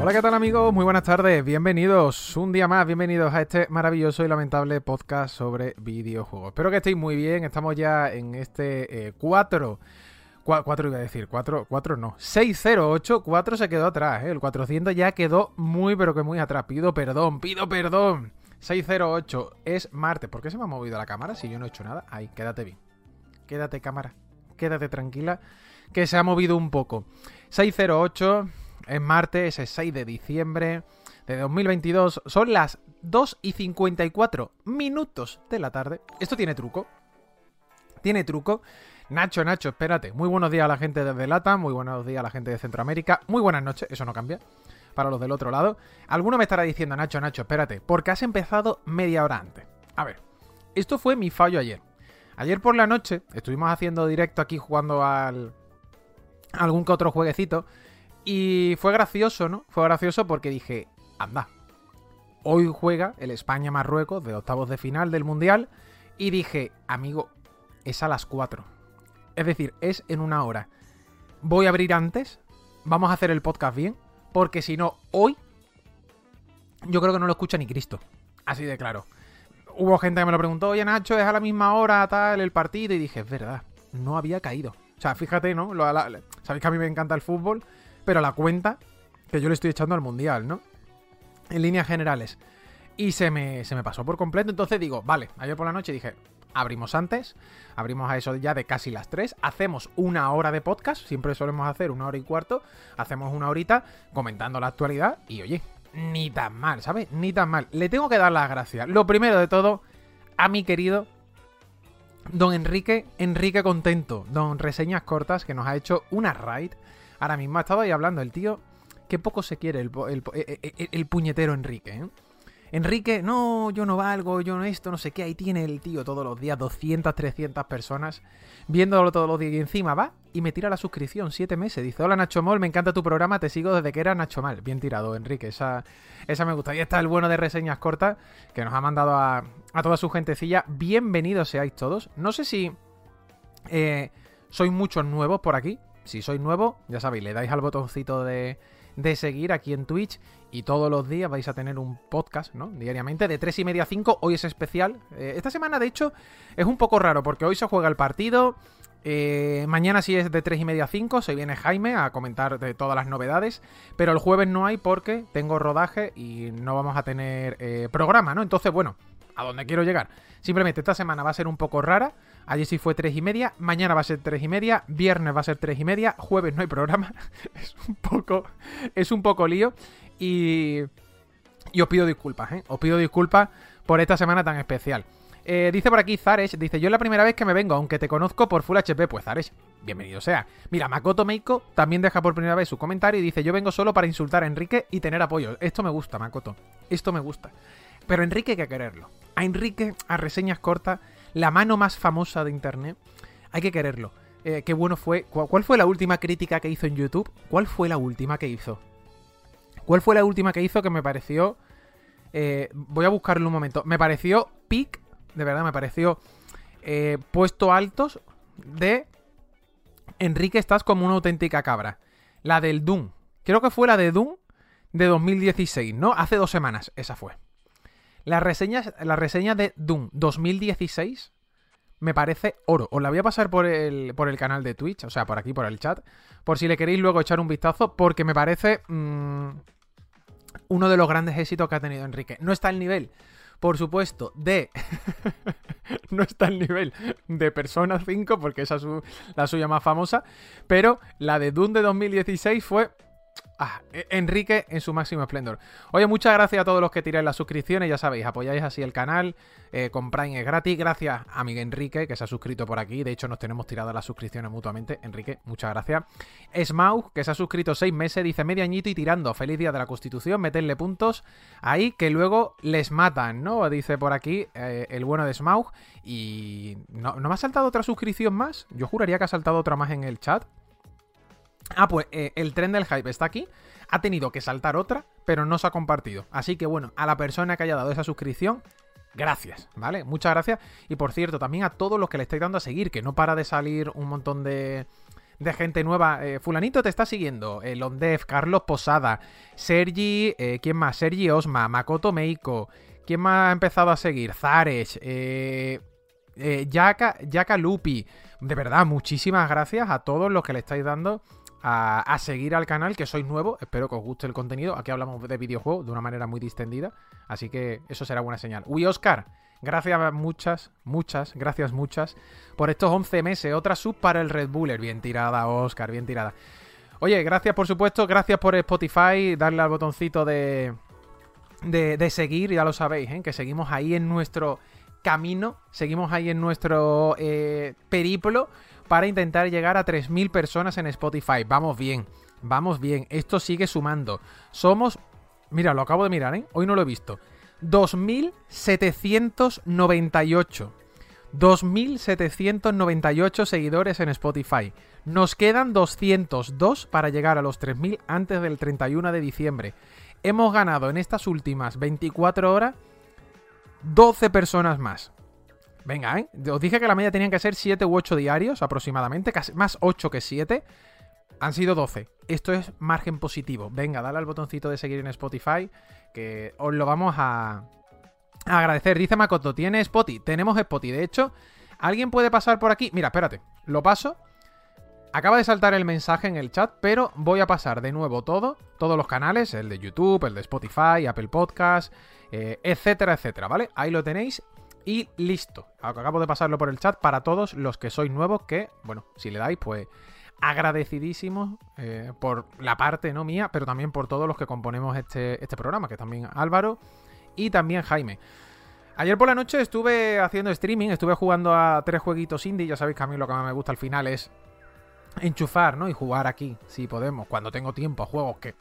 Hola, ¿qué tal, amigos? Muy buenas tardes, bienvenidos un día más, bienvenidos a este maravilloso y lamentable podcast sobre videojuegos. Espero que estéis muy bien, estamos ya en este 608, 4 se quedó atrás, el 400 ya quedó muy pero que muy atrás, pido perdón, 608, es martes. ¿Por qué se me ha movido la cámara si yo no he hecho nada? Ay, quédate bien, quédate cámara, quédate tranquila, que se ha movido un poco. 608... Es martes, es 6 de diciembre de 2022, son las 2:54 de la tarde. Esto tiene truco. Nacho, espérate. Muy buenos días a la gente desde LATAM, muy buenos días a la gente de Centroamérica, muy buenas noches, eso no cambia, para los del otro lado. Alguno me estará diciendo, Nacho, espérate, porque has empezado media hora antes. A ver, esto fue mi fallo ayer. Ayer por la noche estuvimos haciendo directo aquí jugando al algún que otro jueguecito. Y fue gracioso, ¿no? Fue gracioso porque dije, anda, hoy juega el España-Marruecos de octavos de final del Mundial. Y dije, amigo, es a las 4. Es decir, es en una hora. Voy a abrir antes, vamos a hacer el podcast bien, porque si no, hoy yo creo que no lo escucha ni Cristo. Así de claro. Hubo gente que me lo preguntó, oye Nacho, es a la misma hora tal el partido. Y dije, es verdad, no había caído. O sea, fíjate, ¿no? Sabéis que a mí me encanta el fútbol, pero la cuenta que yo le estoy echando al Mundial, ¿no? En líneas generales. Y se me pasó por completo. Entonces digo, vale, ayer por la noche dije, abrimos a eso ya de casi las 3. Hacemos una hora de podcast. Siempre solemos hacer una hora y cuarto. Hacemos una horita comentando la actualidad. Y oye, ni tan mal, ¿sabes? Ni tan mal. Le tengo que dar las gracias. Lo primero de todo, a mi querido Don Enrique Contento. Don Reseñas Cortas, que nos ha hecho una raid. Ahora mismo ha estado ahí hablando el tío. Qué poco se quiere el puñetero Enrique, ¿eh? Enrique, no, yo no valgo, yo no esto, no sé qué. Ahí tiene el tío todos los días 200, 300 personas viéndolo todos los días. Y encima va y me tira la suscripción 7 meses. Dice, hola Nacho Mol, me encanta tu programa, te sigo desde que era Nacho Mal. Bien tirado, Enrique, esa me gusta. Y está el bueno de Reseñas Cortas, que nos ha mandado a toda su gentecilla. Bienvenidos seáis todos. No sé si sois muchos nuevos por aquí. Si sois nuevo, ya sabéis, le dais al botoncito de seguir aquí en Twitch y todos los días vais a tener un podcast, ¿no? Diariamente, de 3:30 a 5. Hoy es especial. Esta semana, de hecho, es un poco raro porque hoy se juega el partido. Mañana sí es de 3:30 a 5. Se viene Jaime a comentar de todas las novedades. Pero el jueves no hay porque tengo rodaje y no vamos a tener programa, ¿no? Entonces, bueno, a donde quiero llegar. Simplemente esta semana va a ser un poco rara. Ayer sí fue 3:30, mañana va a ser 3:30, viernes va a ser 3:30, jueves no hay programa. Es un poco lío. Y os pido disculpas, ¿eh? Os pido disculpas por esta semana tan especial. Dice por aquí Zaresh, dice, yo es la primera vez que me vengo, aunque te conozco por Full HP. Pues Zaresh, bienvenido sea. Mira, Makoto Meiko también deja por primera vez su comentario y dice, yo vengo solo para insultar a Enrique y tener apoyo. Esto me gusta, Makoto, esto me gusta. Pero Enrique hay que quererlo. A Enrique, a Reseñas Cortas, la mano más famosa de internet, hay que quererlo. Qué bueno fue. ¿Cuál fue la última crítica que hizo en YouTube? ¿Cuál fue la última que hizo que me pareció? Voy a buscarlo un momento. Me pareció pick, de verdad, me pareció puesto altos de Enrique, estás como una auténtica cabra. La del Doom. Creo que fue la de Doom de 2016, ¿no? Hace 2 semanas, esa fue. La reseña de Doom 2016 me parece oro. Os la voy a pasar por el canal de Twitch, o sea, por aquí, por el chat, por si le queréis luego echar un vistazo, porque me parece uno de los grandes éxitos que ha tenido Enrique. No está al nivel, por supuesto, de... no está al nivel de Persona 5, porque esa es la suya más famosa, pero la de Doom de 2016 fue Enrique en su máximo esplendor. Oye, muchas gracias a todos los que tiráis las suscripciones, ya sabéis, apoyáis así el canal, con Prime es gratis. Gracias a mi Enrique, que se ha suscrito por aquí, de hecho nos tenemos tiradas las suscripciones mutuamente. Enrique, muchas gracias. Smaug, que se ha suscrito 6 meses, dice: medio añito y tirando, feliz día de la Constitución, meterle puntos ahí que luego les matan, ¿no? Dice por aquí el bueno de Smaug. Y no me ha saltado otra suscripción más, yo juraría que ha saltado otra más en el chat. Ah, pues el tren del hype está aquí, ha tenido que saltar otra, pero no se ha compartido. Así que bueno, a la persona que haya dado esa suscripción, gracias, ¿vale? Muchas gracias. Y por cierto, también a todos los que le estáis dando a seguir, que no para de salir un montón de gente nueva. Fulanito te está siguiendo, Londev, Carlos Posada, Sergi, ¿quién más? Sergi Osma, Makoto Meiko, ¿quién más ha empezado a seguir? Zaresh, Yaka Lupi. De verdad, muchísimas gracias a todos los que le estáis dando a seguir al canal, que sois nuevos, espero que os guste el contenido. Aquí hablamos de videojuegos de una manera muy distendida, así que eso será buena señal. Uy, Oscar, gracias muchas por estos 11 meses, otra sub para el Red Buller, bien tirada Oscar, bien tirada. Oye, gracias por supuesto, gracias por Spotify, darle al botoncito de seguir, ya lo sabéis, ¿eh? Que seguimos ahí en nuestro camino, seguimos ahí en nuestro periplo para intentar llegar a 3.000 personas en Spotify. Vamos bien, esto sigue sumando. Somos, mira, lo acabo de mirar, ¿eh? Hoy no lo he visto. 2.798. 2.798 seguidores en Spotify. Nos quedan 202 para llegar a los 3.000 antes del 31 de diciembre. Hemos ganado en estas últimas 24 horas 12 personas más. Venga, ¿eh? Os dije que la media tenían que ser 7 u 8 diarios aproximadamente, casi más 8 que 7. Han sido 12. Esto es margen positivo. Venga, dale al botoncito de seguir en Spotify, que os lo vamos a agradecer. Dice Makoto, ¿tiene Spotify? Tenemos Spotify. De hecho, ¿alguien puede pasar por aquí? Mira, espérate, lo paso. Acaba de saltar el mensaje en el chat, pero voy a pasar de nuevo todos los canales, el de YouTube, el de Spotify, Apple Podcast, etcétera, etcétera, ¿vale? Ahí lo tenéis. Y listo, acabo de pasarlo por el chat para todos los que sois nuevos, que, bueno, si le dais, pues agradecidísimos por la parte, no mía, pero también por todos los que componemos este programa, que también Álvaro y también Jaime. Ayer por la noche estuve haciendo streaming, estuve jugando a 3 jueguitos indie, ya sabéis que a mí lo que más me gusta al final es enchufar, ¿no? Y jugar aquí, si podemos, cuando tengo tiempo, a juegos que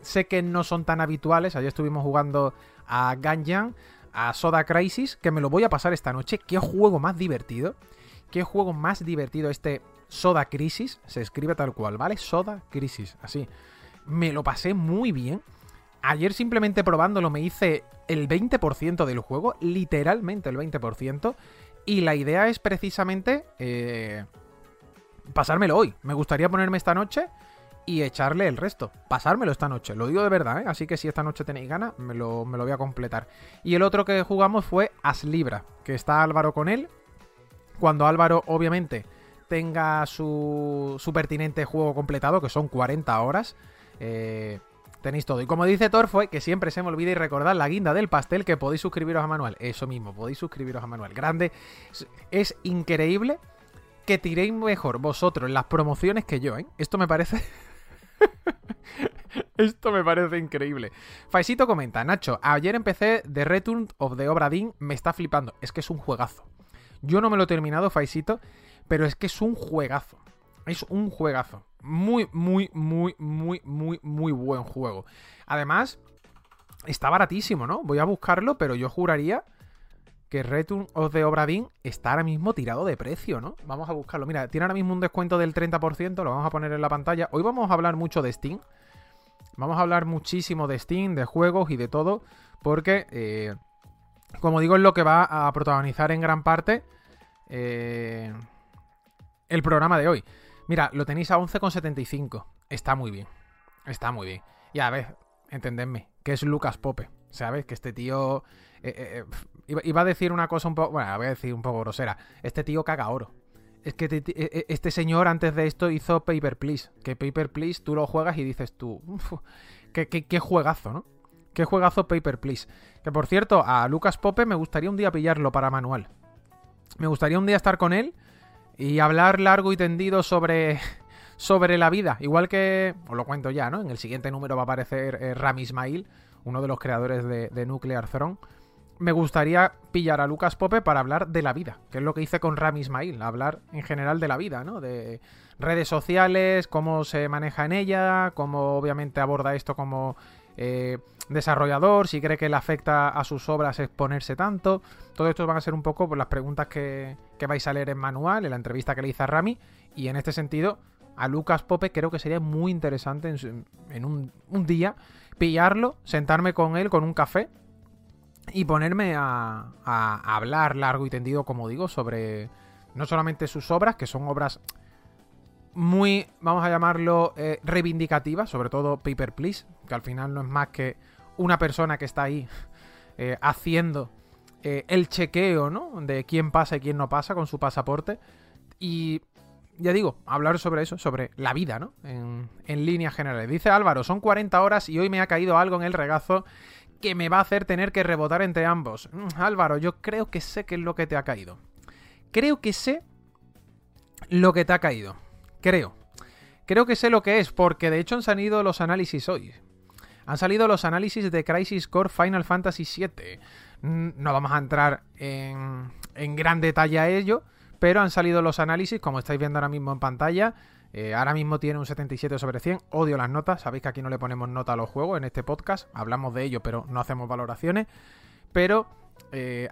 sé que no son tan habituales. Ayer estuvimos jugando a Ganyan, a Soda Crisis, que me lo voy a pasar esta noche. ¿Qué juego más divertido? ¿Qué juego más divertido? Este Soda Crisis, se escribe tal cual, ¿vale? Soda Crisis, así. Me lo pasé muy bien. Ayer simplemente probándolo me hice el 20% del juego, literalmente el 20%, y la idea es precisamente pasármelo hoy. Me gustaría ponerme esta noche y echarle el resto, pasármelo esta noche, lo digo de verdad, ¿eh? Así que si esta noche tenéis ganas, me lo voy a completar. Y el otro que jugamos fue As Libra, que está Álvaro con él. Cuando Álvaro, obviamente, tenga su pertinente juego completado, que son 40 horas, tenéis todo. Y como dice Torfue, que siempre se me olvida, y recordad la guinda del pastel, que podéis suscribiros a Manual. Eso mismo, podéis suscribiros a Manual. Grande, es increíble que tiréis mejor vosotros las promociones que yo, ¿eh? Esto me parece... Esto me parece increíble. Faisito comenta: Nacho, ayer empecé The Return of the Obra Dinn, me está flipando. Es que es un juegazo. Yo no me lo he terminado, Faisito, pero es que es un juegazo. Es un juegazo. Muy, muy, muy, muy, muy, muy buen juego. Además, está baratísimo, ¿no? Voy a buscarlo, pero yo juraría que Return of the Obra Dinn está ahora mismo tirado de precio, ¿no? Vamos a buscarlo. Mira, tiene ahora mismo un descuento del 30%, lo vamos a poner en la pantalla. Hoy vamos a hablar mucho de Steam. Vamos a hablar muchísimo de Steam, de juegos y de todo, porque, como digo, es lo que va a protagonizar en gran parte el programa de hoy. Mira, lo tenéis a 11,75. Está muy bien. Está muy bien. Y a ver, entendedme, que es Lucas Pope, ¿sabes? Que este tío... iba a decir una cosa un poco... Bueno, voy a decir un poco grosera. Este tío caga oro. Es que este señor antes de esto hizo Paper Please. Que Paper Please tú lo juegas y dices tú... Qué juegazo, ¿no? Qué juegazo Paper Please. Que por cierto, a Lucas Pope me gustaría un día pillarlo para Manual. Me gustaría un día estar con él y hablar largo y tendido sobre... sobre la vida. Igual que, os lo cuento ya, ¿no? En el siguiente número va a aparecer Rami Ismail, uno de los creadores de Nuclear Throne. Me gustaría pillar a Lucas Pope para hablar de la vida, que es lo que hice con Rami Ismail, hablar en general de la vida, ¿no? De redes sociales, cómo se maneja en ella, cómo obviamente aborda esto como desarrollador, si cree que le afecta a sus obras exponerse tanto. Todo esto van a ser un poco pues, las preguntas que vais a leer en Manual, en la entrevista que le hice a Rami, y en este sentido a Lucas Pope creo que sería muy interesante en un día pillarlo, sentarme con él con un café y ponerme a hablar largo y tendido, como digo, sobre no solamente sus obras, que son obras muy, vamos a llamarlo, reivindicativas, sobre todo Paper Please, que al final no es más que una persona que está ahí haciendo el chequeo, ¿no? De quién pasa y quién no pasa con su pasaporte. Y ya digo, hablar sobre eso, sobre la vida, ¿no? En líneas generales. Dice Álvaro, son 40 horas y hoy me ha caído algo en el regazo que me va a hacer tener que rebotar entre ambos. Álvaro, yo creo que sé qué es lo que te ha caído. Creo que sé lo que te ha caído. Creo que sé lo que es, porque de hecho han salido los análisis hoy. Han salido los análisis de Crisis Core Final Fantasy VII. No vamos a entrar en gran detalle a ello, pero han salido los análisis, como estáis viendo ahora mismo en pantalla. Ahora mismo tiene un 77 sobre 100, odio las notas, sabéis que aquí no le ponemos nota a los juegos en este podcast, hablamos de ello pero no hacemos valoraciones, pero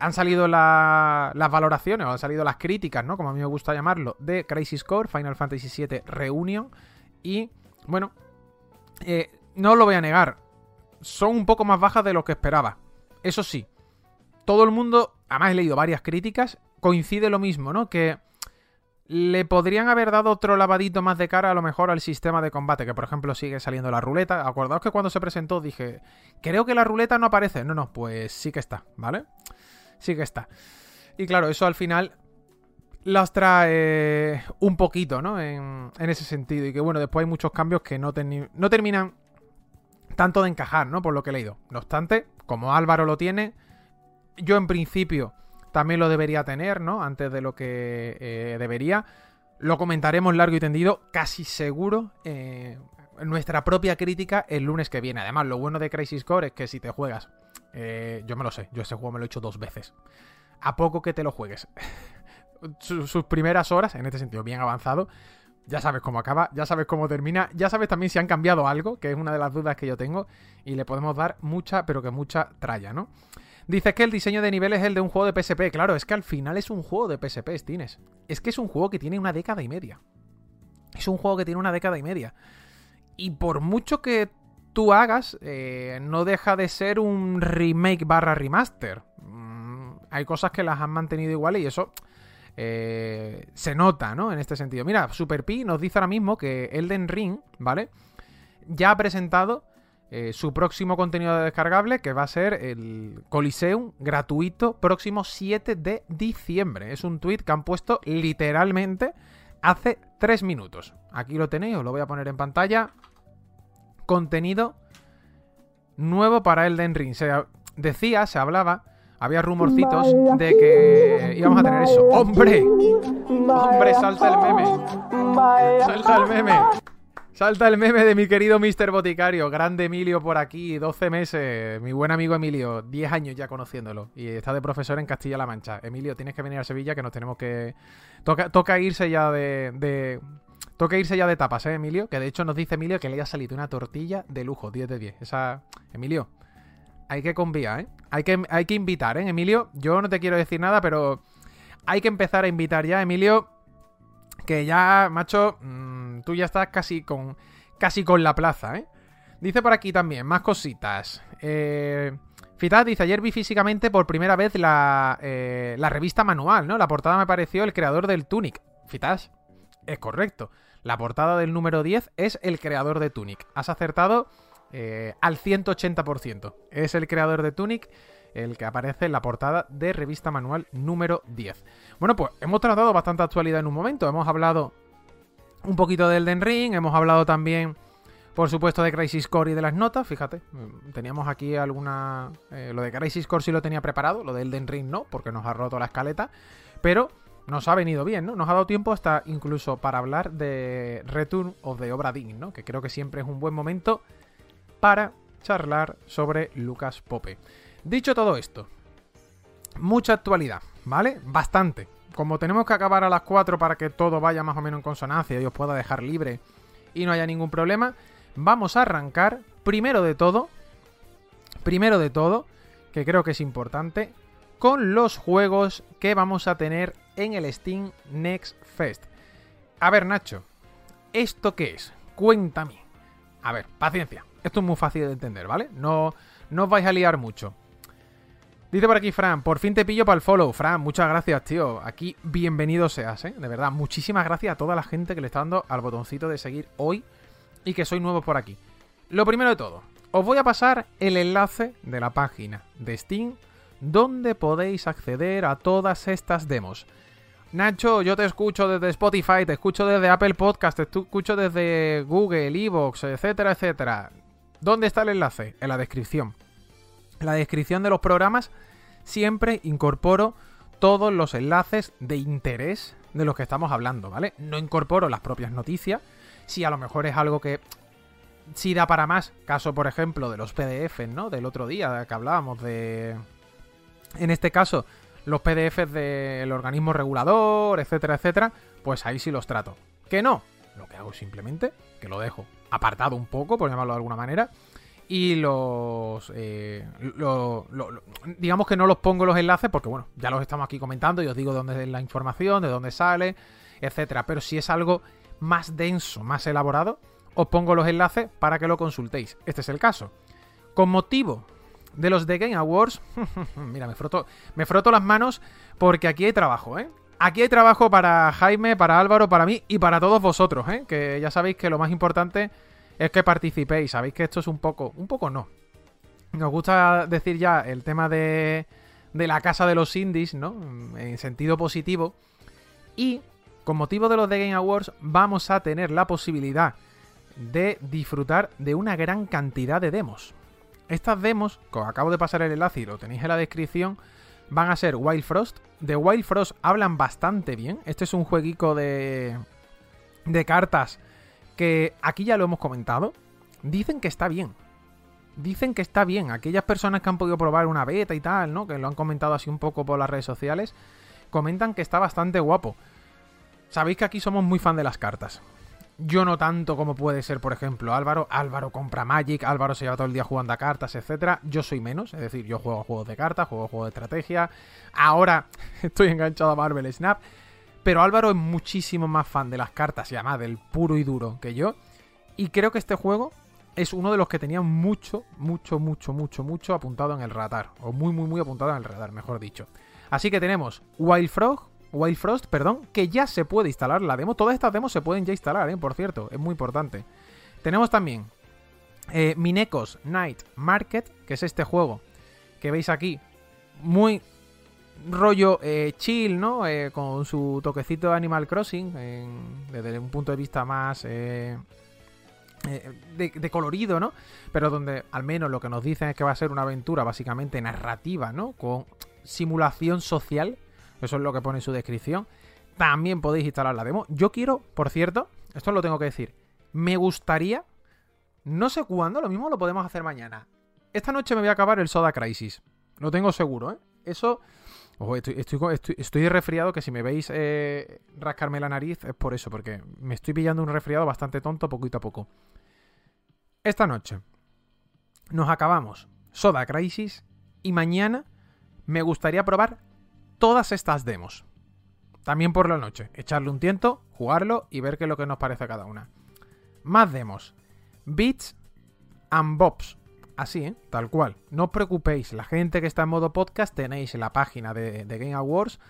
han salido las valoraciones, o han salido las críticas, ¿no? Como a mí me gusta llamarlo, de Crisis Core, Final Fantasy VII Reunion, y bueno, no os lo voy a negar, son un poco más bajas de lo que esperaba, eso sí, todo el mundo, además he leído varias críticas, coincide lo mismo, ¿no? Que le podrían haber dado otro lavadito más de cara a lo mejor al sistema de combate, que por ejemplo sigue saliendo la ruleta. Acordaos que cuando se presentó dije, creo que la ruleta no aparece. No, pues sí que está, ¿vale? Sí que está. Y claro, eso al final las trae un poquito, ¿no? En ese sentido. Y que bueno, después hay muchos cambios que no terminan tanto de encajar, ¿no? Por lo que he leído. No obstante, como Álvaro lo tiene, yo en principio también lo debería tener, ¿no? Antes de lo que debería. Lo comentaremos largo y tendido, casi seguro, en nuestra propia crítica el lunes que viene. Además, lo bueno de Crisis Core es que si te juegas... yo me lo sé, yo ese juego me lo he hecho 2 veces. A poco que te lo juegues. Sus primeras horas, en este sentido, bien avanzado. Ya sabes cómo acaba, ya sabes cómo termina, ya sabes también si han cambiado algo, que es una de las dudas que yo tengo, y le podemos dar mucha, pero que mucha tralla, ¿no? Dices que el diseño de nivel es el de un juego de PSP. Claro, es que al final es un juego de PSP, Stines. Es que es un juego que tiene 1,5 décadas. Es un juego que tiene 1,5 décadas. Y por mucho que tú hagas, no deja de ser un remake barra remaster. Hay cosas que las han mantenido iguales y eso se nota, ¿no? En este sentido. Mira, Super Pi nos dice ahora mismo que Elden Ring, ¿vale? Ya ha presentado su próximo contenido descargable, que va a ser el Coliseum gratuito próximo 7 de diciembre. Es un tweet que han puesto literalmente hace 3 minutos. Aquí lo tenéis, os lo voy a poner en pantalla. Contenido nuevo para Elden Ring. Se hablaba, había rumorcitos de que íbamos a tener eso. ¡Hombre! ¡Hombre, salta el meme! ¡Salta el meme! Salta el meme de mi querido Mr. Boticario, grande Emilio por aquí, 12 meses, mi buen amigo Emilio, 10 años ya conociéndolo, y está de profesor en Castilla-La Mancha. Emilio, tienes que venir a Sevilla, que nos tenemos que... Toca irse ya de... Toca irse ya de tapas, Emilio, que de hecho nos dice Emilio que le haya salido una tortilla de lujo, 10 de 10. Esa... Emilio, hay que conviar, hay que invitar, Emilio. Yo no te quiero decir nada, pero hay que empezar a invitar ya, Emilio, que ya, macho... Tú ya estás casi con la plaza, ¿eh? Dice por aquí también, más cositas. Fitaz dice, ayer vi físicamente por primera vez la revista Manual, ¿no? La portada me pareció el creador del Tunic. Fitaz, es correcto. La portada del número 10 es el creador de Tunic. Has acertado al 180%. Es el creador de Tunic el que aparece en la portada de revista Manual número 10. Bueno, pues hemos tratado bastante actualidad en un momento. Hemos hablado un poquito de Elden Ring, hemos hablado también, por supuesto, de Crisis Core y de las notas, fíjate, teníamos aquí alguna... lo de Crisis Core sí lo tenía preparado, lo de Elden Ring no, porque nos ha roto la escaleta, pero nos ha venido bien, ¿no? Nos ha dado tiempo hasta incluso para hablar de Return of the Obra Dinn, ¿no? Que creo que siempre es un buen momento para charlar sobre Lucas Pope. Dicho todo esto, mucha actualidad, ¿vale? Bastante. Como tenemos que acabar a las 4 para que todo vaya más o menos en consonancia y os pueda dejar libre y no haya ningún problema, vamos a arrancar primero de todo, que creo que es importante, con los juegos que vamos a tener en el Steam Next Fest. A ver, Nacho, ¿esto qué es? Cuéntame. A ver, paciencia. Esto es muy fácil de entender, ¿vale? No os vais a liar mucho. Dice por aquí Fran, por fin te pillo para el follow. Fran, muchas gracias, tío. Aquí bienvenido seas, ¿eh? De verdad, muchísimas gracias a toda la gente que le está dando al botoncito de seguir hoy y que sois nuevos por aquí. Lo primero de todo, os voy a pasar el enlace de la página de Steam donde podéis acceder a todas estas demos. Nacho, yo te escucho desde Spotify, te escucho desde Apple Podcast, te escucho desde Google, iVoox, etcétera, etcétera. ¿Dónde está el enlace? En la descripción. En la descripción de los programas siempre incorporo todos los enlaces de interés de los que estamos hablando, ¿vale? No incorporo las propias noticias. Si a lo mejor es algo que sí da para más. Caso, por ejemplo, de los PDFs, ¿no? Del otro día que hablábamos de... En este caso, los PDFs del organismo regulador, etcétera, etcétera. Pues ahí sí los trato. Que no. Lo que hago es simplemente que lo dejo apartado un poco, por llamarlo de alguna manera. Y los... digamos que no los pongo los enlaces porque, bueno, ya los estamos aquí comentando y os digo dónde es la información, de dónde sale, etcétera. Pero si es algo más denso, más elaborado, os pongo los enlaces para que lo consultéis. Este es el caso. Con motivo de los The Game Awards... Mira, me froto las manos porque aquí hay trabajo, ¿eh? Aquí hay trabajo para Jaime, para Álvaro, para mí y para todos vosotros, ¿eh? Que ya sabéis que lo más importante... es que participéis, sabéis que esto es un poco no. Nos gusta decir ya el tema de la casa de los indies, ¿no? En sentido positivo. Y con motivo de los The Game Awards vamos a tener la posibilidad de disfrutar de una gran cantidad de demos. Estas demos, que os acabo de pasar el enlace y lo tenéis en la descripción, van a ser Wild Frost. De Wild Frost hablan bastante bien. Este es un jueguico de cartas que aquí ya lo hemos comentado, dicen que está bien. Dicen que está bien. Aquellas personas que han podido probar una beta y tal, ¿no? Que lo han comentado así un poco por las redes sociales, comentan que está bastante guapo. Sabéis que aquí somos muy fan de las cartas. Yo no tanto como puede ser, por ejemplo, Álvaro. Álvaro compra Magic, Álvaro se lleva todo el día jugando a cartas, etcétera. Yo soy menos, es decir, yo juego a juegos de cartas, juego a juegos de estrategia. Ahora estoy enganchado a Marvel Snap. Pero Álvaro es muchísimo más fan de las cartas y además del puro y duro que yo. Y creo que este juego es uno de los que tenía mucho apuntado en el radar. O muy apuntado en el radar, mejor dicho. Así que tenemos Wild Frost, que ya se puede instalar la demo. Todas estas demos se pueden ya instalar, por cierto. Es muy importante. Tenemos también Mineco's Night Market, que es este juego que veis aquí. Muy... rollo chill, ¿no? Con su toquecito de Animal Crossing, desde un punto de vista más de colorido, ¿no? Pero donde al menos lo que nos dicen es que va a ser una aventura básicamente narrativa, ¿no? Con simulación social, eso es lo que pone en su descripción. También podéis instalar la demo. Yo quiero, por cierto, esto lo tengo que decir, me gustaría, no sé cuándo, lo mismo lo podemos hacer mañana. Esta noche me voy a acabar el Soda Crisis, lo tengo seguro, ¿eh? Eso... Ojo, estoy resfriado, que si me veis rascarme la nariz es por eso, porque me estoy pillando un resfriado bastante tonto poquito a poco. Esta noche nos acabamos Soda Crisis y mañana me gustaría probar todas estas demos. También por la noche, echarle un tiento, jugarlo y ver qué es lo que nos parece a cada una. Más demos. Beats and Bops. Así, ¿eh? Tal cual. No os preocupéis, la gente que está en modo podcast tenéis la página de Game Awards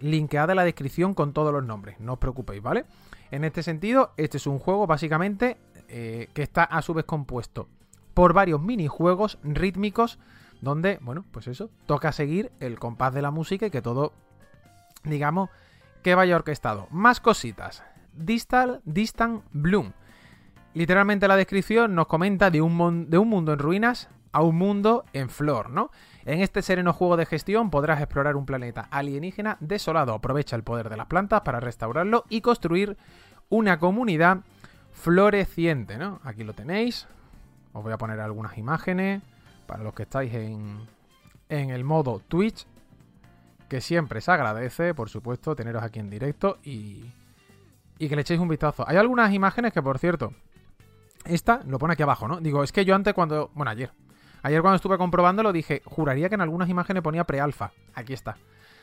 linkeada en la descripción con todos los nombres. No os preocupéis, ¿vale? En este sentido, este es un juego básicamente que está a su vez compuesto por varios minijuegos rítmicos donde, bueno, pues eso, toca seguir el compás de la música y que todo, digamos, que vaya orquestado. Más cositas. Distant Bloom. Literalmente la descripción nos comenta de un mundo en ruinas a un mundo en flor, ¿no? En este sereno juego de gestión podrás explorar un planeta alienígena desolado. Aprovecha el poder de las plantas para restaurarlo y construir una comunidad floreciente, ¿no? Aquí lo tenéis. Os voy a poner algunas imágenes para los que estáis en el modo Twitch, que siempre se agradece, por supuesto, teneros aquí en directo y que le echéis un vistazo. Hay algunas imágenes que, por cierto, esta lo pone aquí abajo, ¿no? Digo, es que yo antes cuando... Bueno, ayer cuando estuve comprobándolo dije, juraría que en algunas imágenes ponía pre-alfa. Aquí está.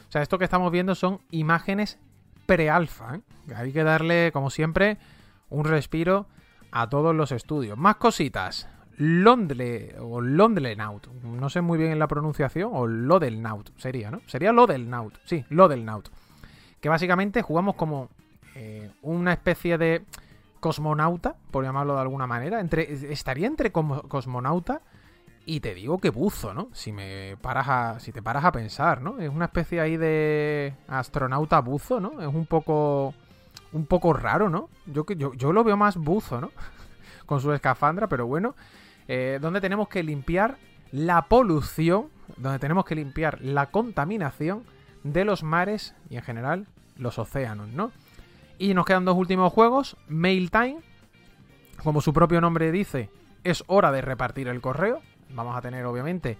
O sea, esto que estamos viendo son imágenes pre-alfa, ¿eh? Hay que darle, como siempre, un respiro a todos los estudios. Más cositas. Londle o Lodelnaut. No sé muy bien la pronunciación. O Lodelnaut sería, ¿no? Sería Lodelnaut. Sí, Lodelnaut. Que básicamente jugamos como una especie de cosmonauta, por llamarlo de alguna manera. Estaría entre cosmonauta y te digo que buzo, ¿no? Si te paras a pensar, ¿no? Es una especie ahí de astronauta buzo, ¿no? Es un poco raro, ¿no? Yo lo veo más buzo, ¿no? Con su escafandra, pero bueno. Donde tenemos que limpiar la polución, donde tenemos que limpiar la contaminación de los mares y en general los océanos, ¿no? Y nos quedan dos últimos juegos. Mail Time, como su propio nombre dice, es hora de repartir el correo. Vamos a tener obviamente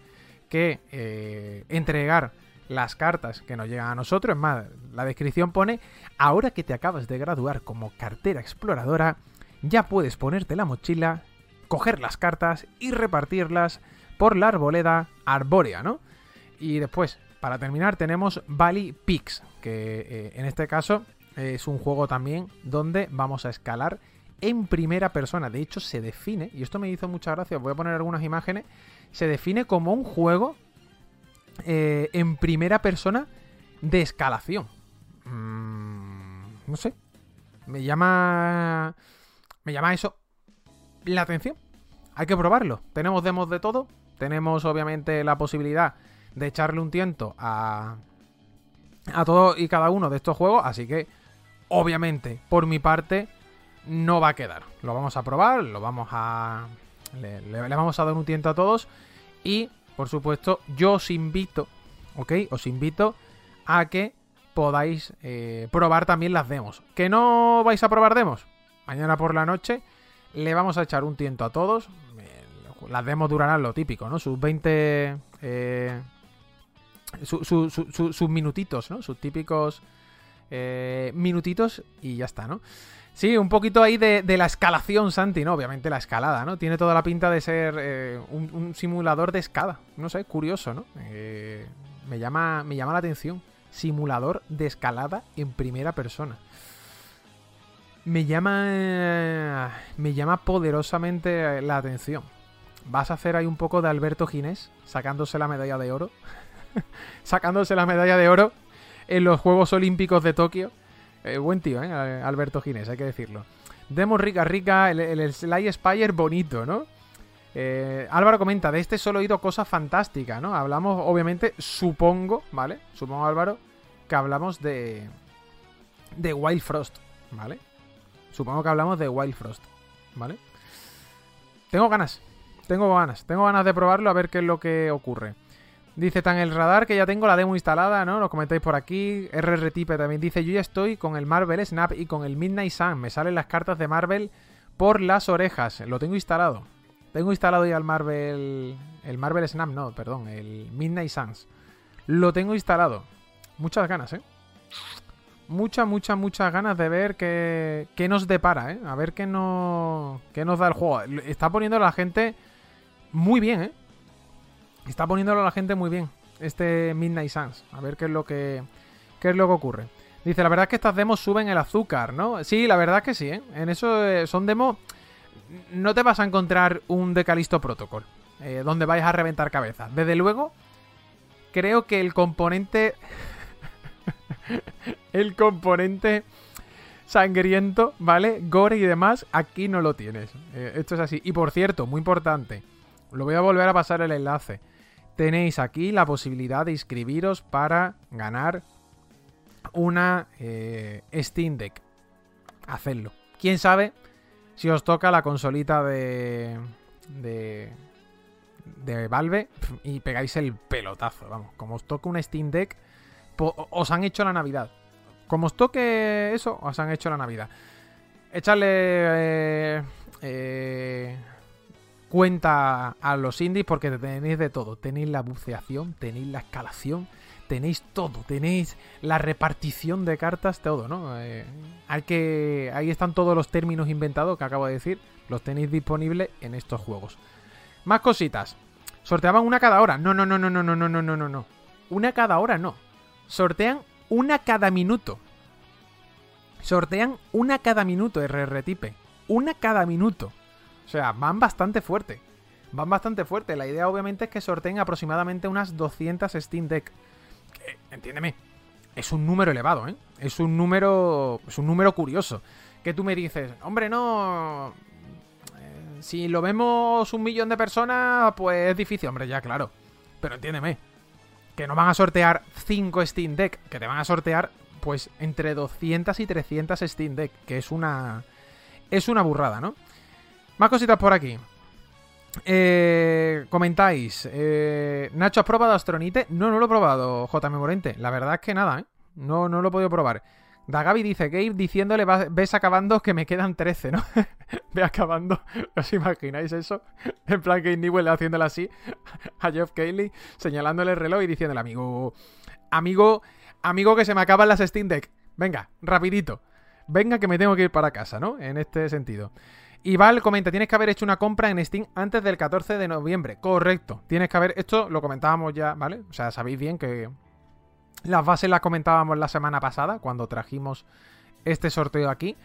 que entregar las cartas que nos llegan a nosotros. Es más, la descripción pone: ahora que te acabas de graduar como cartera exploradora, ya puedes ponerte la mochila, coger las cartas y repartirlas por la arboleda arbórea, ¿no? Y después, para terminar, tenemos Valley Peaks, que en este caso... Es un juego también donde vamos a escalar en primera persona. De hecho, se define, y esto me hizo mucha gracia, voy a poner algunas imágenes, se define como un juego en primera persona de escalación. No sé, me llama eso la atención. Hay que probarlo. Tenemos demos de todo. Tenemos obviamente la posibilidad de echarle un tiento a todos y cada uno de estos juegos, así que obviamente, por mi parte, no va a quedar. Lo vamos a probar, le vamos a dar un tiento a todos. Y, por supuesto, yo os invito, ¿ok? Os invito a que podáis probar también las demos. ¿Que no vais a probar demos? Mañana por la noche le vamos a echar un tiento a todos. Las demos durarán lo típico, ¿no? Sus 20... sus minutitos, ¿no? Sus típicos... minutitos y ya está, ¿no? Sí, un poquito ahí de la escalación, Santi, ¿no? Obviamente la escalada, ¿no? Tiene toda la pinta de ser un simulador de escala. No sé, curioso, ¿no? Me llama la atención. Simulador de escalada en primera persona. Me llama poderosamente la atención. Vas a hacer ahí un poco de Alberto Ginés sacándose la medalla de oro. Sacándose la medalla de oro en los Juegos Olímpicos de Tokio. Buen tío, ¿eh? Alberto Ginés, hay que decirlo. Demos rica, el Sly Spire bonito, ¿no? Álvaro comenta, de este solo he oído cosas fantásticas, ¿no? Hablamos, obviamente, supongo, ¿vale? Supongo, Álvaro, que hablamos de Wild Frost, ¿vale? Supongo que hablamos de Wild Frost, ¿vale? Tengo ganas de probarlo, a ver qué es lo que ocurre. Dice tan el radar que ya tengo la demo instalada, ¿no? Lo comentáis por aquí. RRTipe también dice: yo ya estoy con el Marvel Snap y con el Midnight Suns. Me salen las cartas de Marvel por las orejas. Lo tengo instalado. Tengo instalado ya el Marvel... El Marvel Snap, no, perdón. El Midnight Suns. Lo tengo instalado. Muchas ganas, ¿eh? Muchas ganas de ver qué nos depara, ¿eh? A ver qué nos da el juego. Está poniendo la gente muy bien, ¿eh? Está poniéndolo a la gente muy bien, este Midnight Suns. A ver qué es lo que ocurre. Dice, la verdad es que estas demos suben el azúcar, ¿no? Sí, la verdad es que sí, ¿eh? En eso son demos... No te vas a encontrar un The Callisto Protocol, donde vais a reventar cabezas. Desde luego, creo que el componente... el componente sangriento, ¿vale? Gore y demás, aquí no lo tienes. Esto es así. Y por cierto, muy importante, lo voy a volver a pasar el enlace. Tenéis aquí la posibilidad de inscribiros para ganar una Steam Deck. Hacedlo. Quién sabe si os toca la consolita de de Valve y pegáis el pelotazo, vamos. Como os toque una Steam Deck, os han hecho la Navidad. Como os toque eso, os han hecho la Navidad. Echarle cuenta a los indies porque tenéis de todo. Tenéis la buceación, tenéis la escalación, tenéis todo, tenéis la repartición de cartas, todo, ¿no? Ahí están todos los términos inventados que acabo de decir. Los tenéis disponibles en estos juegos. Más cositas. Sorteaban una cada hora. No. Una cada hora no. Sortean una cada minuto. Sortean una cada minuto, RRTipe. Una cada minuto. O sea, van bastante fuerte. Van bastante fuerte. La idea obviamente es que sorteen aproximadamente unas 200 Steam Deck. Que, entiéndeme, es un número elevado, ¿eh? Es un número curioso. Que tú me dices, hombre, no... si lo vemos 1 millón de personas, pues es difícil, hombre, ya, claro. Pero entiéndeme, que no van a sortear 5 Steam Deck, que te van a sortear, pues, entre 200 y 300 Steam Deck, que es una burrada, ¿no? Más cositas por aquí. Comentáis, Nacho, ¿has probado Astronite? No, no lo he probado, JM Morente. La verdad es que nada, ¿eh? No lo he podido probar. Dagabi dice, Gabe diciéndole, ves acabando que me quedan 13, ¿no? Ve acabando, ¿os imagináis eso? En plan que Newell haciéndole así a Geoff Keighley, señalándole el reloj y diciéndole, amigo que se me acaban las Steam Deck. Venga, rapidito. Venga que me tengo que ir para casa, ¿no? En este sentido. Y Val comenta, tienes que haber hecho una compra en Steam antes del 14 de noviembre. Correcto, tienes que haber... Esto lo comentábamos ya, ¿vale? O sea, sabéis bien que... Las bases las comentábamos la semana pasada, cuando trajimos este sorteo aquí.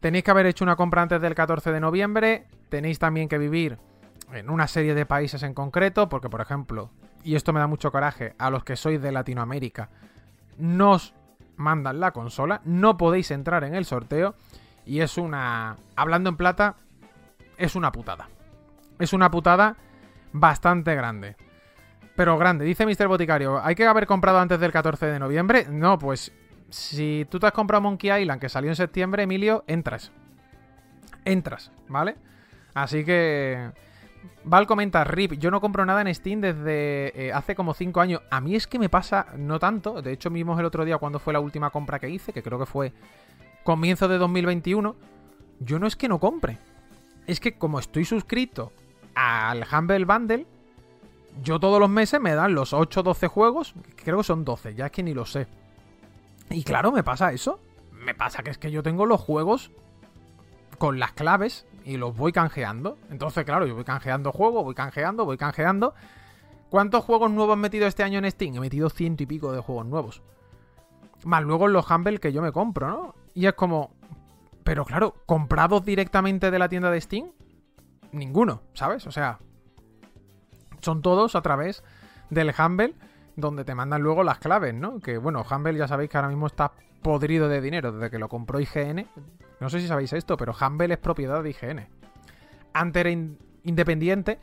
Tenéis que haber hecho una compra antes del 14 de noviembre. Tenéis también que vivir en una serie de países en concreto, porque, por ejemplo, y esto me da mucho coraje, a los que sois de Latinoamérica, nos mandan la consola, no podéis entrar en el sorteo, y es una... Hablando en plata, es una putada. Es una putada bastante grande. Pero grande, dice Mr. Boticario, ¿hay que haber comprado antes del 14 de noviembre? No, pues si tú te has comprado Monkey Island, que salió en septiembre, Emilio, entras. Entras, ¿vale? Así que... Val comenta, RIP, yo no compro nada en Steam desde hace como 5 años. A mí es que me pasa no tanto. De hecho, vimos el otro día cuando fue la última compra que hice, que creo que fue comienzo de 2021. Yo no es que no compre. Es que como estoy suscrito al Humble Bundle, yo todos los meses me dan los 8 o 12 juegos, creo que son 12, ya es que ni lo sé. Y claro, me pasa eso. Me pasa que es que yo tengo los juegos con las claves y los voy canjeando. Entonces, claro, yo voy canjeando juegos, voy canjeando. ¿Cuántos juegos nuevos he metido este año en Steam? He metido 100 y pico de juegos nuevos. Más luego los Humble que yo me compro, ¿no? Y es como... Pero claro, ¿comprados directamente de la tienda de Steam? Ninguno, ¿sabes? O sea... Son todos a través del Humble, donde te mandan luego las claves, ¿no? Que, bueno, Humble ya sabéis que ahora mismo está podrido de dinero desde que lo compró IGN. No sé si sabéis esto, pero Humble es propiedad de IGN. Antes era independiente,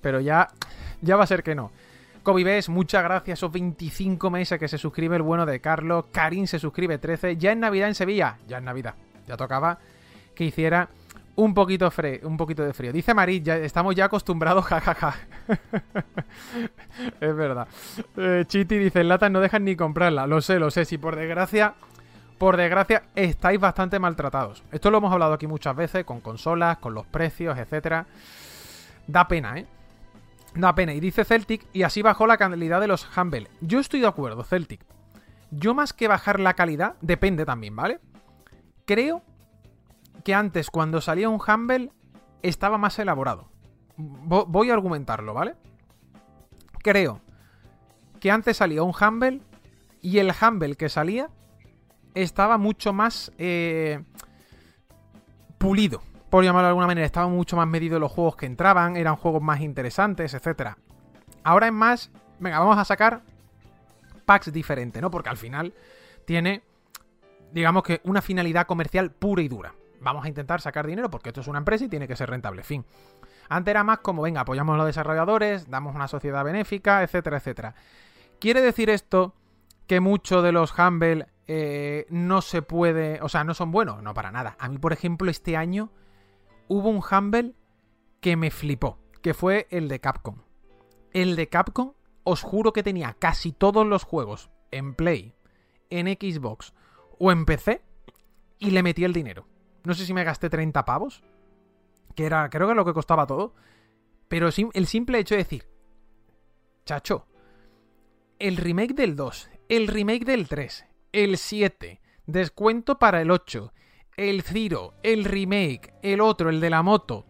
pero ya va a ser que no. Kobe Bes, muchas gracias. Esos 25 meses que se suscribe el bueno de Carlos. Karin se suscribe 13. Ya es Navidad en Sevilla. Ya es Navidad. Ya tocaba que hiciera... Un poquito de frío. Dice Marí, estamos ya acostumbrados, jajaja. Es verdad. Chiti dice, latas no dejan ni comprarla. Lo sé. Si por desgracia, estáis bastante maltratados. Esto lo hemos hablado aquí muchas veces, con consolas, con los precios, etc. Da pena, ¿eh? Da pena. Y dice Celtic, y así bajó la calidad de los Humble. Yo estoy de acuerdo, Celtic. Yo más que bajar la calidad, depende también, ¿vale? Creo que antes, cuando salía un Humble, estaba más elaborado. Voy a argumentarlo, ¿vale? Creo que antes salía un Humble y el Humble que salía estaba mucho más pulido, por llamarlo de alguna manera. Estaba mucho más medido los juegos que entraban, eran juegos más interesantes, etc. Ahora es más, venga, vamos a sacar packs diferentes, ¿no? Porque al final tiene, digamos que una finalidad comercial pura y dura. Vamos a intentar sacar dinero porque esto es una empresa y tiene que ser rentable, fin. Antes era más como, venga, apoyamos a los desarrolladores, damos una sociedad benéfica, etcétera, etcétera. ¿Quiere decir esto que muchos de los Humble no se puede... O sea, no son buenos? No, para nada. A mí, por ejemplo, este año hubo un Humble que me flipó, que fue el de Capcom. el de Capcom, os juro que tenía casi todos los juegos en Play, en Xbox o en PC y le metí el dinero. No sé si me gasté 30 pavos, que era, creo que lo que costaba todo, pero el simple hecho de decir, chacho, el remake del 2, el remake del 3, el 7, descuento para el 8, el Zero, el remake, el otro, el de la moto,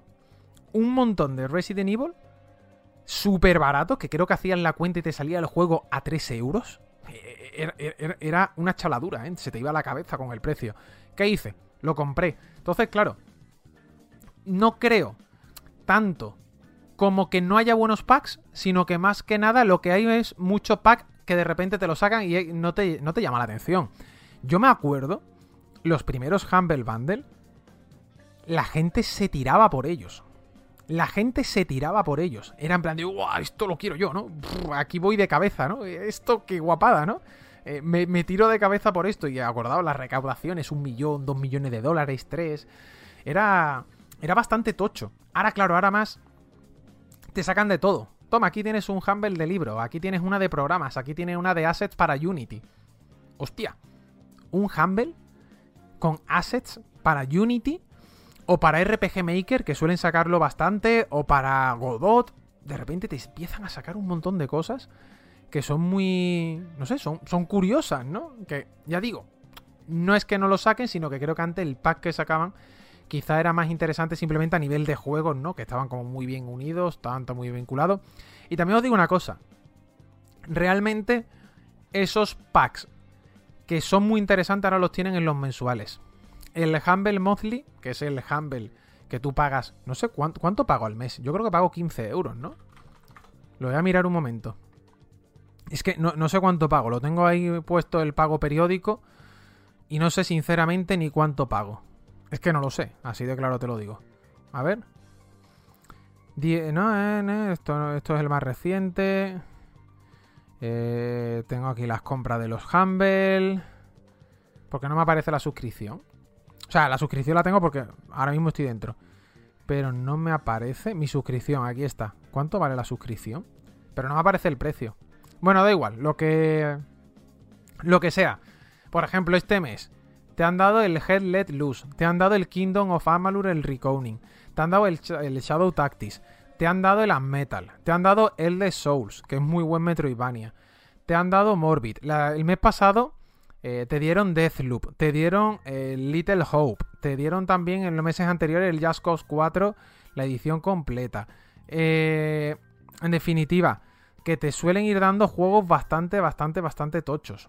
un montón de Resident Evil súper baratos, que creo que hacían la cuenta y te salía el juego a 3 euros. Era una chaladura, ¿eh? Se te iba la cabeza con el precio. ¿Qué hice? Lo compré. Entonces, claro, no creo tanto como que no haya buenos packs, sino que más que nada lo que hay es mucho pack que de repente te lo sacan y no te llama la atención. Yo me acuerdo, los primeros Humble Bundle, la gente se tiraba por ellos. La gente se tiraba por ellos. Era en plan de, ¡guau! Esto lo quiero yo, ¿no? Aquí voy de cabeza, ¿no? Esto, qué guapada, ¿no? Me tiro de cabeza por esto. Y acordado, las recaudaciones, 1 millón, 2 millones de dólares, 3. Era bastante tocho. Ahora, claro, ahora más te sacan de todo. Toma, aquí tienes un Humble de libro, aquí tienes una de programas, aquí tienes una de assets para Unity. Hostia, un Humble con assets para Unity o para RPG Maker, que suelen sacarlo bastante, o para Godot. De repente te empiezan a sacar un montón de cosas que son muy... no sé, son curiosas, ¿no? Que, ya digo, no es que no lo saquen, sino que creo que antes el pack que sacaban quizá era más interesante simplemente a nivel de juegos, ¿no? Que estaban como muy bien unidos, tanto muy vinculados. Y también os digo una cosa. Realmente, esos packs que son muy interesantes ahora los tienen en los mensuales. El Humble Monthly, que es el Humble que tú pagas... no sé cuánto pago al mes. Yo creo que pago 15 euros, ¿no? Lo voy a mirar un momento. Es que no sé cuánto pago. Lo tengo ahí puesto el pago periódico. Y no sé sinceramente ni cuánto pago. Es que no lo sé. Así de claro te lo digo. A ver. Esto es el más reciente. Tengo aquí las compras de los Humble. ¿Por qué no me aparece la suscripción? O sea, la suscripción la tengo porque ahora mismo estoy dentro. Pero no me aparece mi suscripción. Aquí está. ¿Cuánto vale la suscripción? Pero no me aparece el precio. Bueno, da igual. Lo que sea. Por ejemplo, este mes te han dado el Head Let Loose. Te han dado el Kingdom of Amalur, el Reckoning. Te han dado el Shadow Tactics. Te han dado el Unmetal. Te han dado el de Souls, que es muy buen Metroidvania. Te han dado Morbid. El mes pasado... te dieron Deathloop, te dieron Little Hope, te dieron también en los meses anteriores el Just Cause 4, la edición completa. En definitiva, que te suelen ir dando juegos bastante tochos.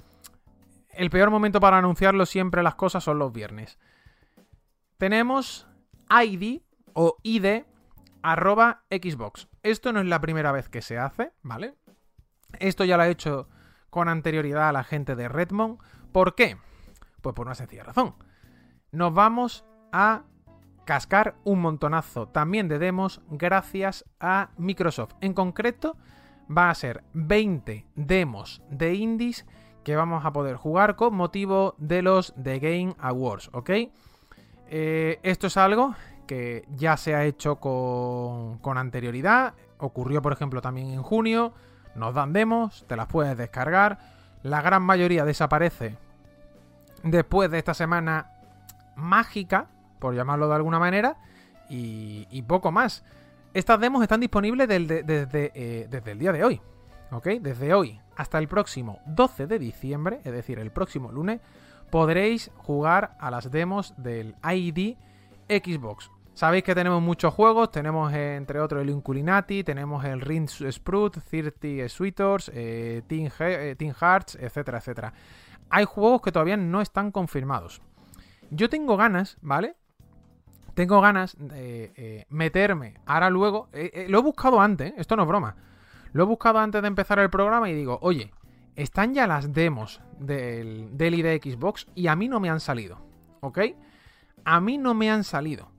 el peor momento para anunciarlo siempre las cosas son los viernes. Tenemos ID o ID arroba Xbox. Esto no es la primera vez que se hace, ¿vale? Esto ya lo ha hecho con anterioridad a la gente de Redmond. ¿Por qué? Pues por una sencilla razón. Nos vamos a cascar un montonazo también de demos gracias a Microsoft. En concreto, va a ser 20 demos de indies que vamos a poder jugar con motivo de los The Game Awards, ¿ok? Esto es algo que ya se ha hecho con anterioridad. Ocurrió, por ejemplo, también en junio. Nos dan demos, te las puedes descargar. La gran mayoría desaparece después de esta semana mágica, por llamarlo de alguna manera, y poco más. Estas demos están disponibles desde el día de hoy, ¿ok? Desde hoy hasta el próximo 12 de diciembre, es decir, el próximo lunes, podréis jugar a las demos del ID Xbox. Sabéis que tenemos muchos juegos, tenemos entre otros el Inculinati, tenemos el Ring Sprout, 30 Sweaters, Teen Hearts, etcétera, etcétera. Hay juegos que todavía no están confirmados. Yo tengo ganas, ¿vale? Tengo ganas de meterme ahora luego. Lo he buscado antes, esto no es broma. Lo he buscado antes de empezar el programa y digo, oye, están ya las demos del ID Xbox y a mí no me han salido, ¿ok? A mí no me han salido.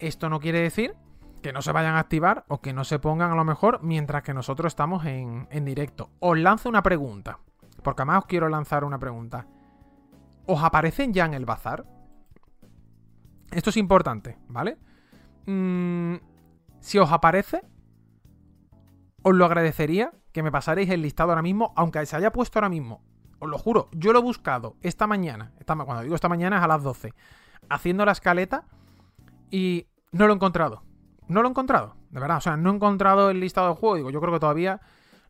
Esto no quiere decir que no se vayan a activar o que no se pongan a lo mejor mientras que nosotros estamos en directo. Os lanzo una pregunta, porque además os quiero lanzar una pregunta. ¿Os aparecen ya en el bazar? Esto es importante, ¿vale? Si os aparece, os lo agradecería que me pasaréis el listado ahora mismo, aunque se haya puesto ahora mismo. Os lo juro, yo lo he buscado esta mañana. Cuando digo esta mañana es a las 12. Haciendo la escaleta y no lo he encontrado. No lo he encontrado, de verdad. O sea, no he encontrado el listado de juego. Digo, yo creo que todavía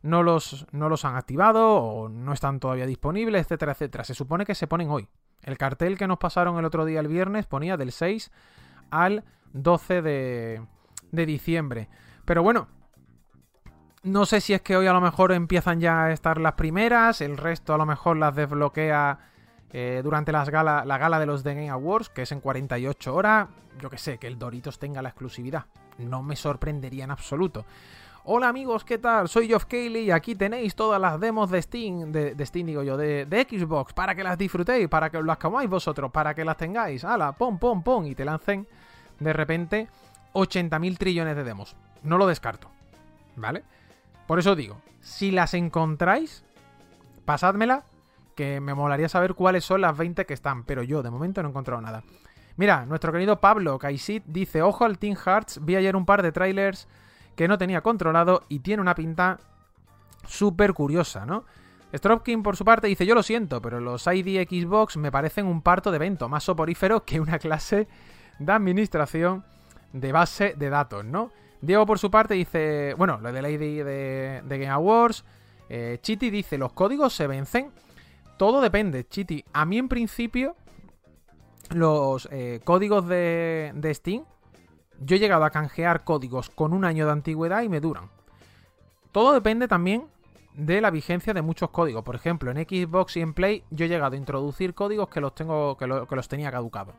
no los han activado o no están todavía disponibles, etcétera, etcétera. Se supone que se ponen hoy. El cartel que nos pasaron el otro día, el viernes, ponía del 6 al 12 de diciembre. Pero bueno, no sé si es que hoy a lo mejor empiezan ya a estar las primeras, el resto a lo mejor las desbloquea durante la gala de los The Game Awards, que es en 48 horas, yo que sé, que el Doritos tenga la exclusividad. No me sorprendería en absoluto. Hola amigos, ¿qué tal? Soy Geoff Keighley y aquí tenéis todas las demos de Steam, de Xbox, para que las disfrutéis, para que las comáis vosotros, para que las tengáis. ¡Hala! ¡Pum, pum, pum! Y te lancen de repente 80.000 trillones de demos. No lo descarto, ¿vale? Por eso digo, si las encontráis, pasádmela, que me molaría saber cuáles son las 20 que están, pero yo de momento no he encontrado nada. Mira, nuestro querido Pablo Kaisit dice, ojo al Teen Hearts, vi ayer un par de trailers que no tenía controlado y tiene una pinta súper curiosa, ¿no? Stropkin, por su parte, dice, yo lo siento, pero los ID Xbox me parecen un parto de evento más soporífero que una clase de administración de base de datos, ¿no? Diego, por su parte, dice... Bueno, lo de la ID de Game Awards. Chiti dice, ¿los códigos se vencen? Todo depende, Chiti. A mí, en principio, los códigos de Steam... Yo he llegado a canjear códigos con un año de antigüedad y me duran. Todo depende también de la vigencia de muchos códigos. Por ejemplo, en Xbox y en Play yo he llegado a introducir códigos que los tenía caducados.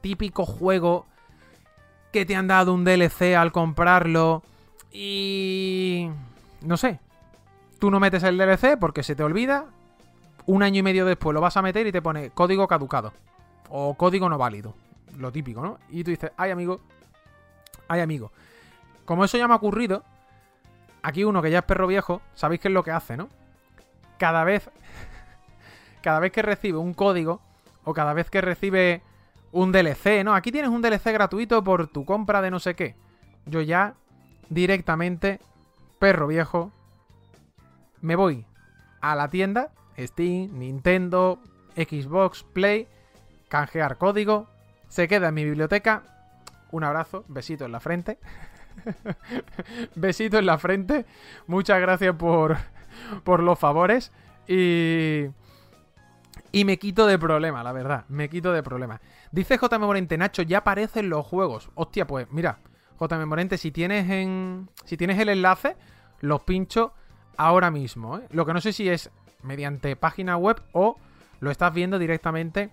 Típico juego... que te han dado un DLC al comprarlo y... no sé. Tú no metes el DLC porque se te olvida. Un año y medio después lo vas a meter y te pone código caducado. O código no válido. Lo típico, ¿no? Y tú dices, ay amigo, Ay, amigo. Como eso ya me ha ocurrido, aquí uno que ya es perro viejo, sabéis qué es lo que hace, ¿no? Cada vez que recibe un código o cada vez que recibe un DLC, ¿no? Aquí tienes un DLC gratuito por tu compra de no sé qué. Yo ya directamente, perro viejo, me voy a la tienda, Steam, Nintendo, Xbox, Play, canjear código, se queda en mi biblioteca, un abrazo, besito en la frente, besito en la frente, muchas gracias por los favores y me quito de problema, la verdad, me quito de problema. Dice JM Morente, Nacho, ya aparecen los juegos. Hostia, pues mira, JM Morente, si tienes el enlace, los pincho ahora mismo, ¿eh? Lo que no sé si es mediante página web o lo estás viendo directamente.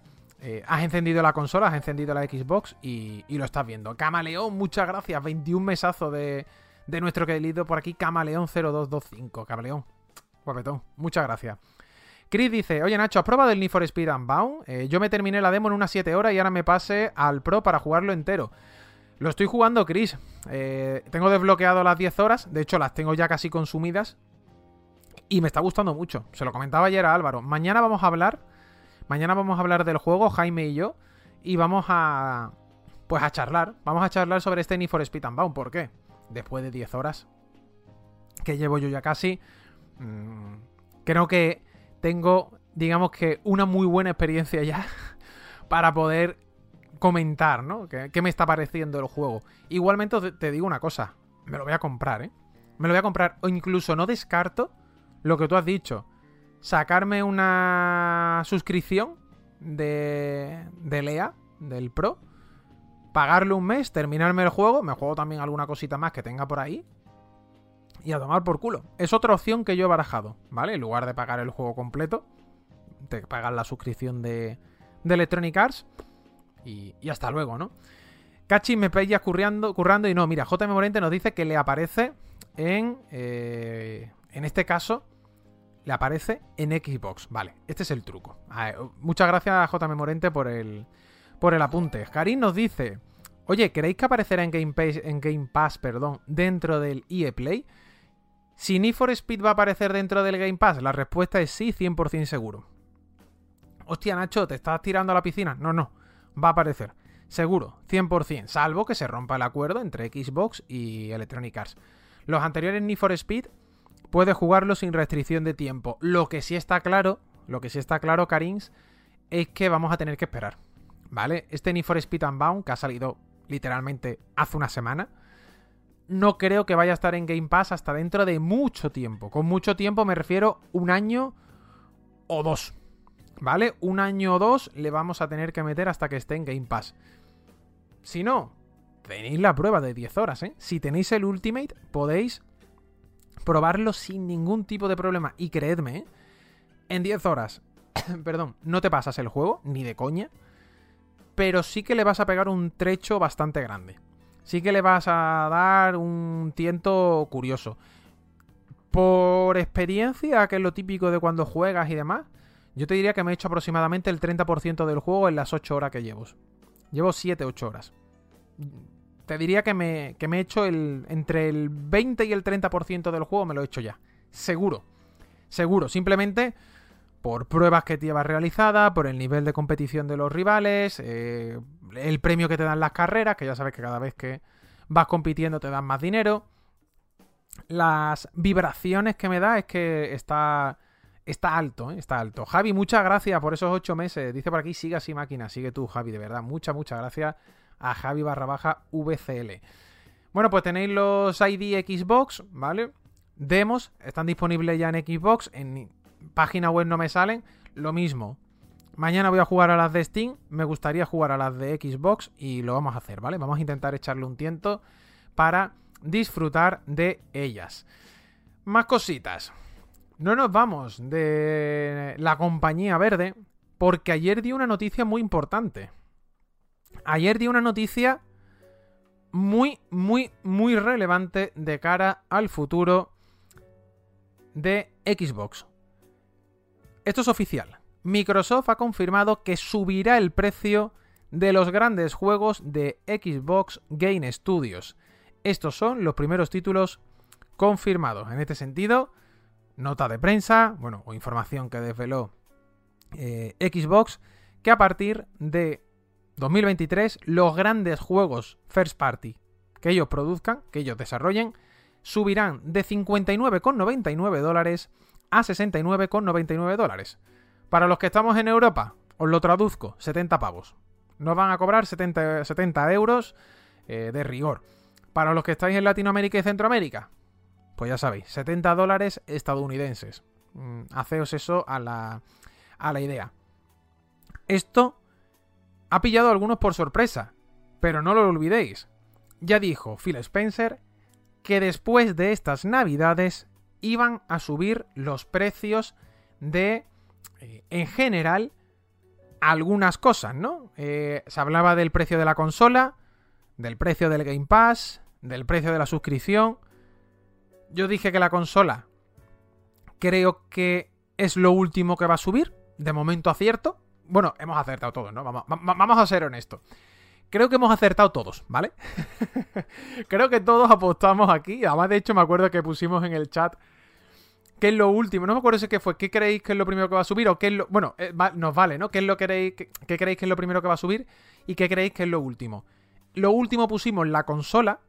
Has encendido la consola, has encendido la Xbox y lo estás viendo. Camaleón, muchas gracias. 21 mesazos de nuestro querido por aquí, Camaleón 0225. Camaleón, guapetón, muchas gracias. Chris dice, oye Nacho, ¿has probado el Need for Speed Unbound? Yo me terminé la demo en unas 7 horas y ahora me pasé al Pro para jugarlo entero. Lo estoy jugando, Chris. Tengo desbloqueado las 10 horas. De hecho, las tengo ya casi consumidas. Y me está gustando mucho. Se lo comentaba ayer a Álvaro. Mañana vamos a hablar del juego, Jaime y yo. Y vamos a... pues a charlar. Vamos a charlar sobre este Need for Speed Unbound. ¿Por qué? Después de 10 horas que llevo yo ya casi... creo que tengo, digamos que, una muy buena experiencia ya para poder comentar, ¿no? ¿Qué me está pareciendo el juego? Igualmente te digo una cosa. Me lo voy a comprar, ¿eh? Me lo voy a comprar. O incluso no descarto lo que tú has dicho. Sacarme una suscripción de Lea, del Pro, pagarle un mes, terminarme el juego, me juego también alguna cosita más que tenga por ahí y a tomar por culo. Es otra opción que yo he barajado, ¿vale? En lugar de pagar el juego completo, te pagas la suscripción de Electronic Arts y hasta luego, ¿no? Cachi me pillas currando y no, mira, JM Morente nos dice que le aparece en este caso... le aparece en Xbox. Vale, este es el truco. Muchas gracias a JM Morente por el apunte. Karin nos dice... oye, ¿queréis que aparecerá en Game Pass, dentro del EA Play? ¿Si Need for Speed va a aparecer dentro del Game Pass? La respuesta es sí, 100% seguro. Hostia, Nacho, ¿te estás tirando a la piscina? No. Va a aparecer. Seguro, 100%. Salvo que se rompa el acuerdo entre Xbox y Electronic Arts. Los anteriores Need for Speed... puedes jugarlo sin restricción de tiempo. Lo que sí está claro, Karins, es que vamos a tener que esperar, ¿vale? Este Need for Speed Unbound, que ha salido literalmente hace una semana, no creo que vaya a estar en Game Pass hasta dentro de mucho tiempo. Con mucho tiempo me refiero un año o dos, ¿vale? Un año o dos le vamos a tener que meter hasta que esté en Game Pass. Si no, tenéis la prueba de 10 horas, ¿eh? Si tenéis el Ultimate, podéis... probarlo sin ningún tipo de problema. Y creedme, ¿eh? En 10 horas, perdón, no te pasas el juego, ni de coña. Pero sí que le vas a pegar un trecho bastante grande. Sí que le vas a dar un tiento curioso. Por experiencia, que es lo típico de cuando juegas y demás, yo te diría que me he hecho aproximadamente el 30% del juego en las 8 horas que llevo. Llevo 7-8 horas. Te diría que me he hecho entre el 20 y el 30% del juego, me lo he hecho ya. Seguro. Simplemente por pruebas que llevas realizadas, por el nivel de competición de los rivales, el premio que te dan las carreras, que ya sabes que cada vez que vas compitiendo te dan más dinero. Las vibraciones que me da es que está alto, ¿eh? Está alto. Javi, muchas gracias por esos 8 meses. Dice por aquí, sigue así máquina, sigue tú, Javi, de verdad. Muchas gracias a Javi _ VCL. Bueno, pues tenéis los ID Xbox, ¿vale? Demos, están disponibles ya en Xbox, en página web no me salen, lo mismo. Mañana voy a jugar a las de Steam, me gustaría jugar a las de Xbox y lo vamos a hacer, ¿vale? Vamos a intentar echarle un tiento para disfrutar de ellas. Más cositas. No nos vamos de la compañía verde porque ayer di una noticia muy importante. Ayer di una noticia muy, muy, muy relevante de cara al futuro de Xbox. Esto es oficial. Microsoft ha confirmado que subirá el precio de los grandes juegos de Xbox Game Studios. estos son los primeros títulos confirmados. En este sentido, nota de prensa, bueno, o información que desveló Xbox, que a partir de 2023 los grandes juegos first party que ellos produzcan, que ellos desarrollen, subirán de $59,99 a $69,99. Para los que estamos en Europa, os lo traduzco, 70 pavos. Nos van a cobrar 70 euros de rigor. Para los que estáis en Latinoamérica y Centroamérica, pues ya sabéis, $70 estadounidenses. Haceos eso a la idea. Esto ha pillado a algunos por sorpresa, pero no lo olvidéis. Ya dijo Phil Spencer que después de estas navidades iban a subir los precios de, en general, algunas cosas, ¿no? Se hablaba del precio de la consola, del precio del Game Pass, del precio de la suscripción. Yo dije que la consola creo que es lo último que va a subir. De momento acierto. Bueno, hemos acertado todos, ¿no? Vamos a ser honestos. Creo que hemos acertado todos, ¿vale? Creo que todos apostamos aquí. Además, de hecho, me acuerdo que pusimos en el chat qué es lo último. No me acuerdo si qué fue. ¿Qué creéis que es lo primero que va a subir? O qué es lo... Bueno, nos vale, ¿no? ¿Qué creéis que es lo primero que va a subir? ¿Y qué creéis que es lo último? Lo último pusimos la consola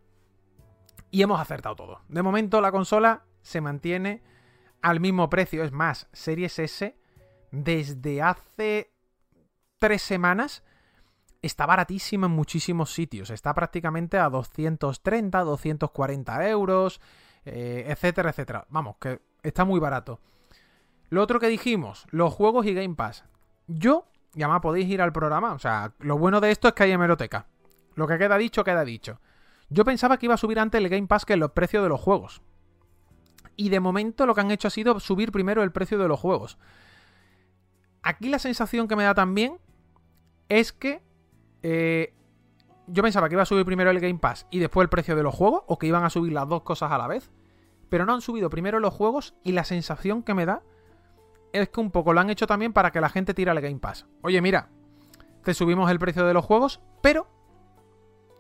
y hemos acertado todo. De momento, la consola se mantiene al mismo precio. Es más, Series S desde hace 3 semanas... está baratísima en muchísimos sitios. Está prácticamente a 230, 240 euros, etcétera, etcétera. Vamos, que está muy barato. Lo otro que dijimos, los juegos y Game Pass. Yo, ya más podéis ir al programa. O sea, lo bueno de esto es que hay hemeroteca. Lo que queda dicho, queda dicho. Yo pensaba que iba a subir antes el Game Pass que los precios de los juegos. Y de momento lo que han hecho ha sido subir primero el precio de los juegos. Aquí la sensación que me da también es que yo pensaba que iba a subir primero el Game Pass y después el precio de los juegos, o que iban a subir las dos cosas a la vez, pero no han subido primero los juegos, y la sensación que me da es que un poco lo han hecho también para que la gente tire el Game Pass. Oye, mira, te subimos el precio de los juegos, pero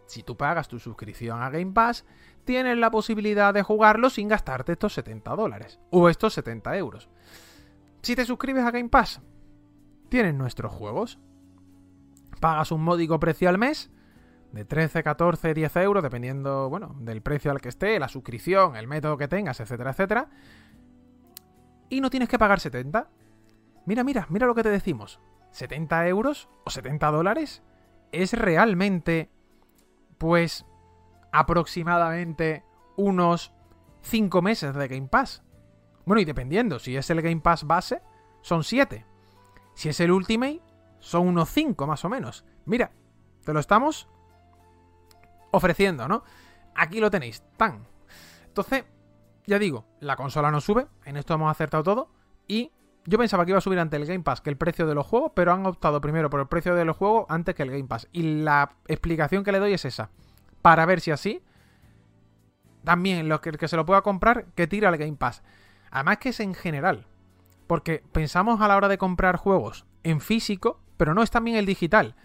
si tú pagas tu suscripción a Game Pass, tienes la posibilidad de jugarlo sin gastarte estos $70 o estos 70 euros. Si te suscribes a Game Pass, tienes nuestros juegos. Pagas un módico precio al mes de 13, 14, 10 euros, dependiendo, bueno, del precio al que esté, la suscripción, el método que tengas, etcétera, etcétera. Y no tienes que pagar 70. Mira lo que te decimos. 70 euros o $70 es realmente, pues, aproximadamente unos 5 meses de Game Pass. Bueno, y dependiendo, si es el Game Pass base, son 7. Si es el Ultimate, son unos 5 más o menos. Mira, te lo estamos ofreciendo, ¿no? Aquí lo tenéis, tan. Entonces, ya digo, la consola no sube, en esto hemos acertado todo. Y yo pensaba que iba a subir ante el Game Pass que el precio de los juegos, pero han optado primero por el precio de los juegos antes que el Game Pass. Y la explicación que le doy es esa, para ver si así también los que se lo pueda comprar, que tira el Game Pass. Además que es en general, porque pensamos a la hora de comprar juegos en físico, pero no, es también el digital.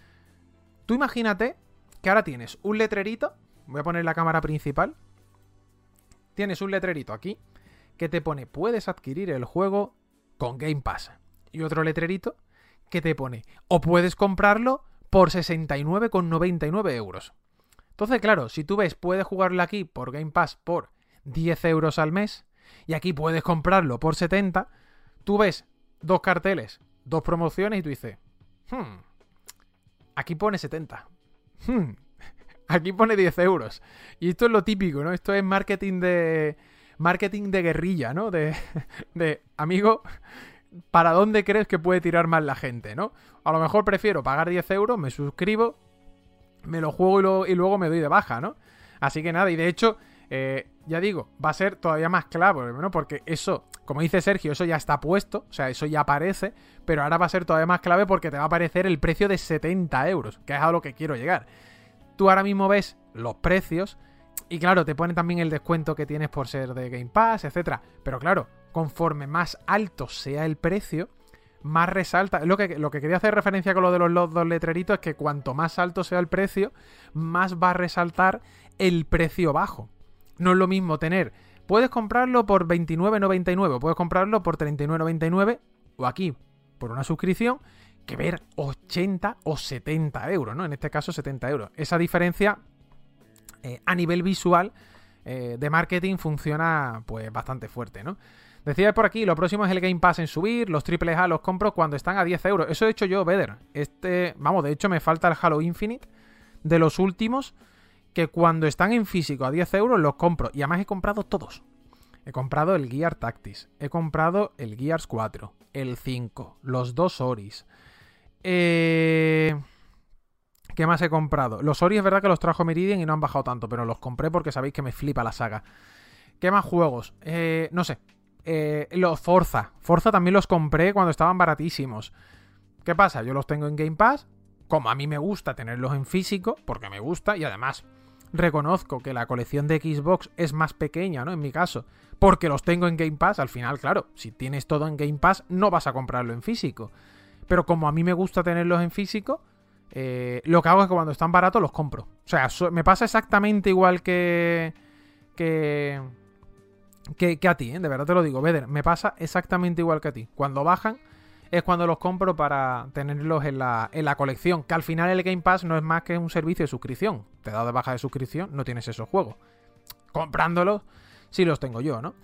Tú imagínate que ahora tienes un letrerito, voy a poner la cámara principal, tienes un letrerito aquí que te pone puedes adquirir el juego con Game Pass, y otro letrerito que te pone o puedes comprarlo por 69,99 euros. Entonces, claro, si tú ves puedes jugarlo aquí por Game Pass por 10 euros al mes y aquí puedes comprarlo por 70, tú ves dos carteles, dos promociones, y tú dices, aquí pone 70, aquí pone 10 euros. Y esto es lo típico, ¿no? Esto es marketing de guerrilla, ¿no? De amigo, ¿para dónde crees que puede tirar más la gente, no? A lo mejor prefiero pagar 10 euros, me suscribo, me lo juego y luego me doy de baja, ¿no? Así que nada, y de hecho, ya digo, va a ser todavía más claro, ¿no? Porque eso, como dice Sergio, eso ya está puesto, o sea, eso ya aparece, pero ahora va a ser todavía más clave porque te va a aparecer el precio de 70 euros, que es a lo que quiero llegar. Tú ahora mismo ves los precios y claro, te ponen también el descuento que tienes por ser de Game Pass, etcétera. Pero claro, conforme más alto sea el precio, más resalta. Lo que quería hacer referencia con lo de los dos letreritos es que cuanto más alto sea el precio, más va a resaltar el precio bajo. No es lo mismo tener... Puedes comprarlo por $29.99, puedes comprarlo por $39.99 o aquí, por una suscripción, que ver 80 o 70 euros, ¿no? En este caso 70 euros. Esa diferencia a nivel visual de marketing funciona pues bastante fuerte, ¿no? Decía por aquí, lo próximo es el Game Pass en subir, los triples A los compro cuando están a 10 euros. Eso he hecho yo, Beder. Vamos, de hecho me falta el Halo Infinite de los últimos, que cuando están en físico a 10 euros los compro. Y además he comprado todos. He comprado el Gear Tactics, he comprado el Gears 4, el 5, los dos Oris. ¿Qué más he comprado? Los Oris es verdad que los trajo Meridian y no han bajado tanto, pero los compré porque sabéis que me flipa la saga. ¿Qué más juegos? No sé. Los Forza también los compré cuando estaban baratísimos. ¿Qué pasa? Yo los tengo en Game Pass. Como a mí me gusta tenerlos en físico, porque me gusta, y además reconozco que la colección de Xbox es más pequeña, ¿no? En mi caso, porque los tengo en Game Pass. Al final, claro, si tienes todo en Game Pass no vas a comprarlo en físico, pero como a mí me gusta tenerlos en físico, lo que hago es que cuando están baratos los compro. O sea, me pasa exactamente igual que a ti, ¿eh? De verdad te lo digo, Beder, me pasa exactamente igual que a ti. Cuando bajan es cuando los compro para tenerlos en la colección, que al final el Game Pass no es más que un servicio de suscripción. Te he dado de baja de suscripción, no tienes esos juegos. Comprándolos, sí los tengo yo, ¿no?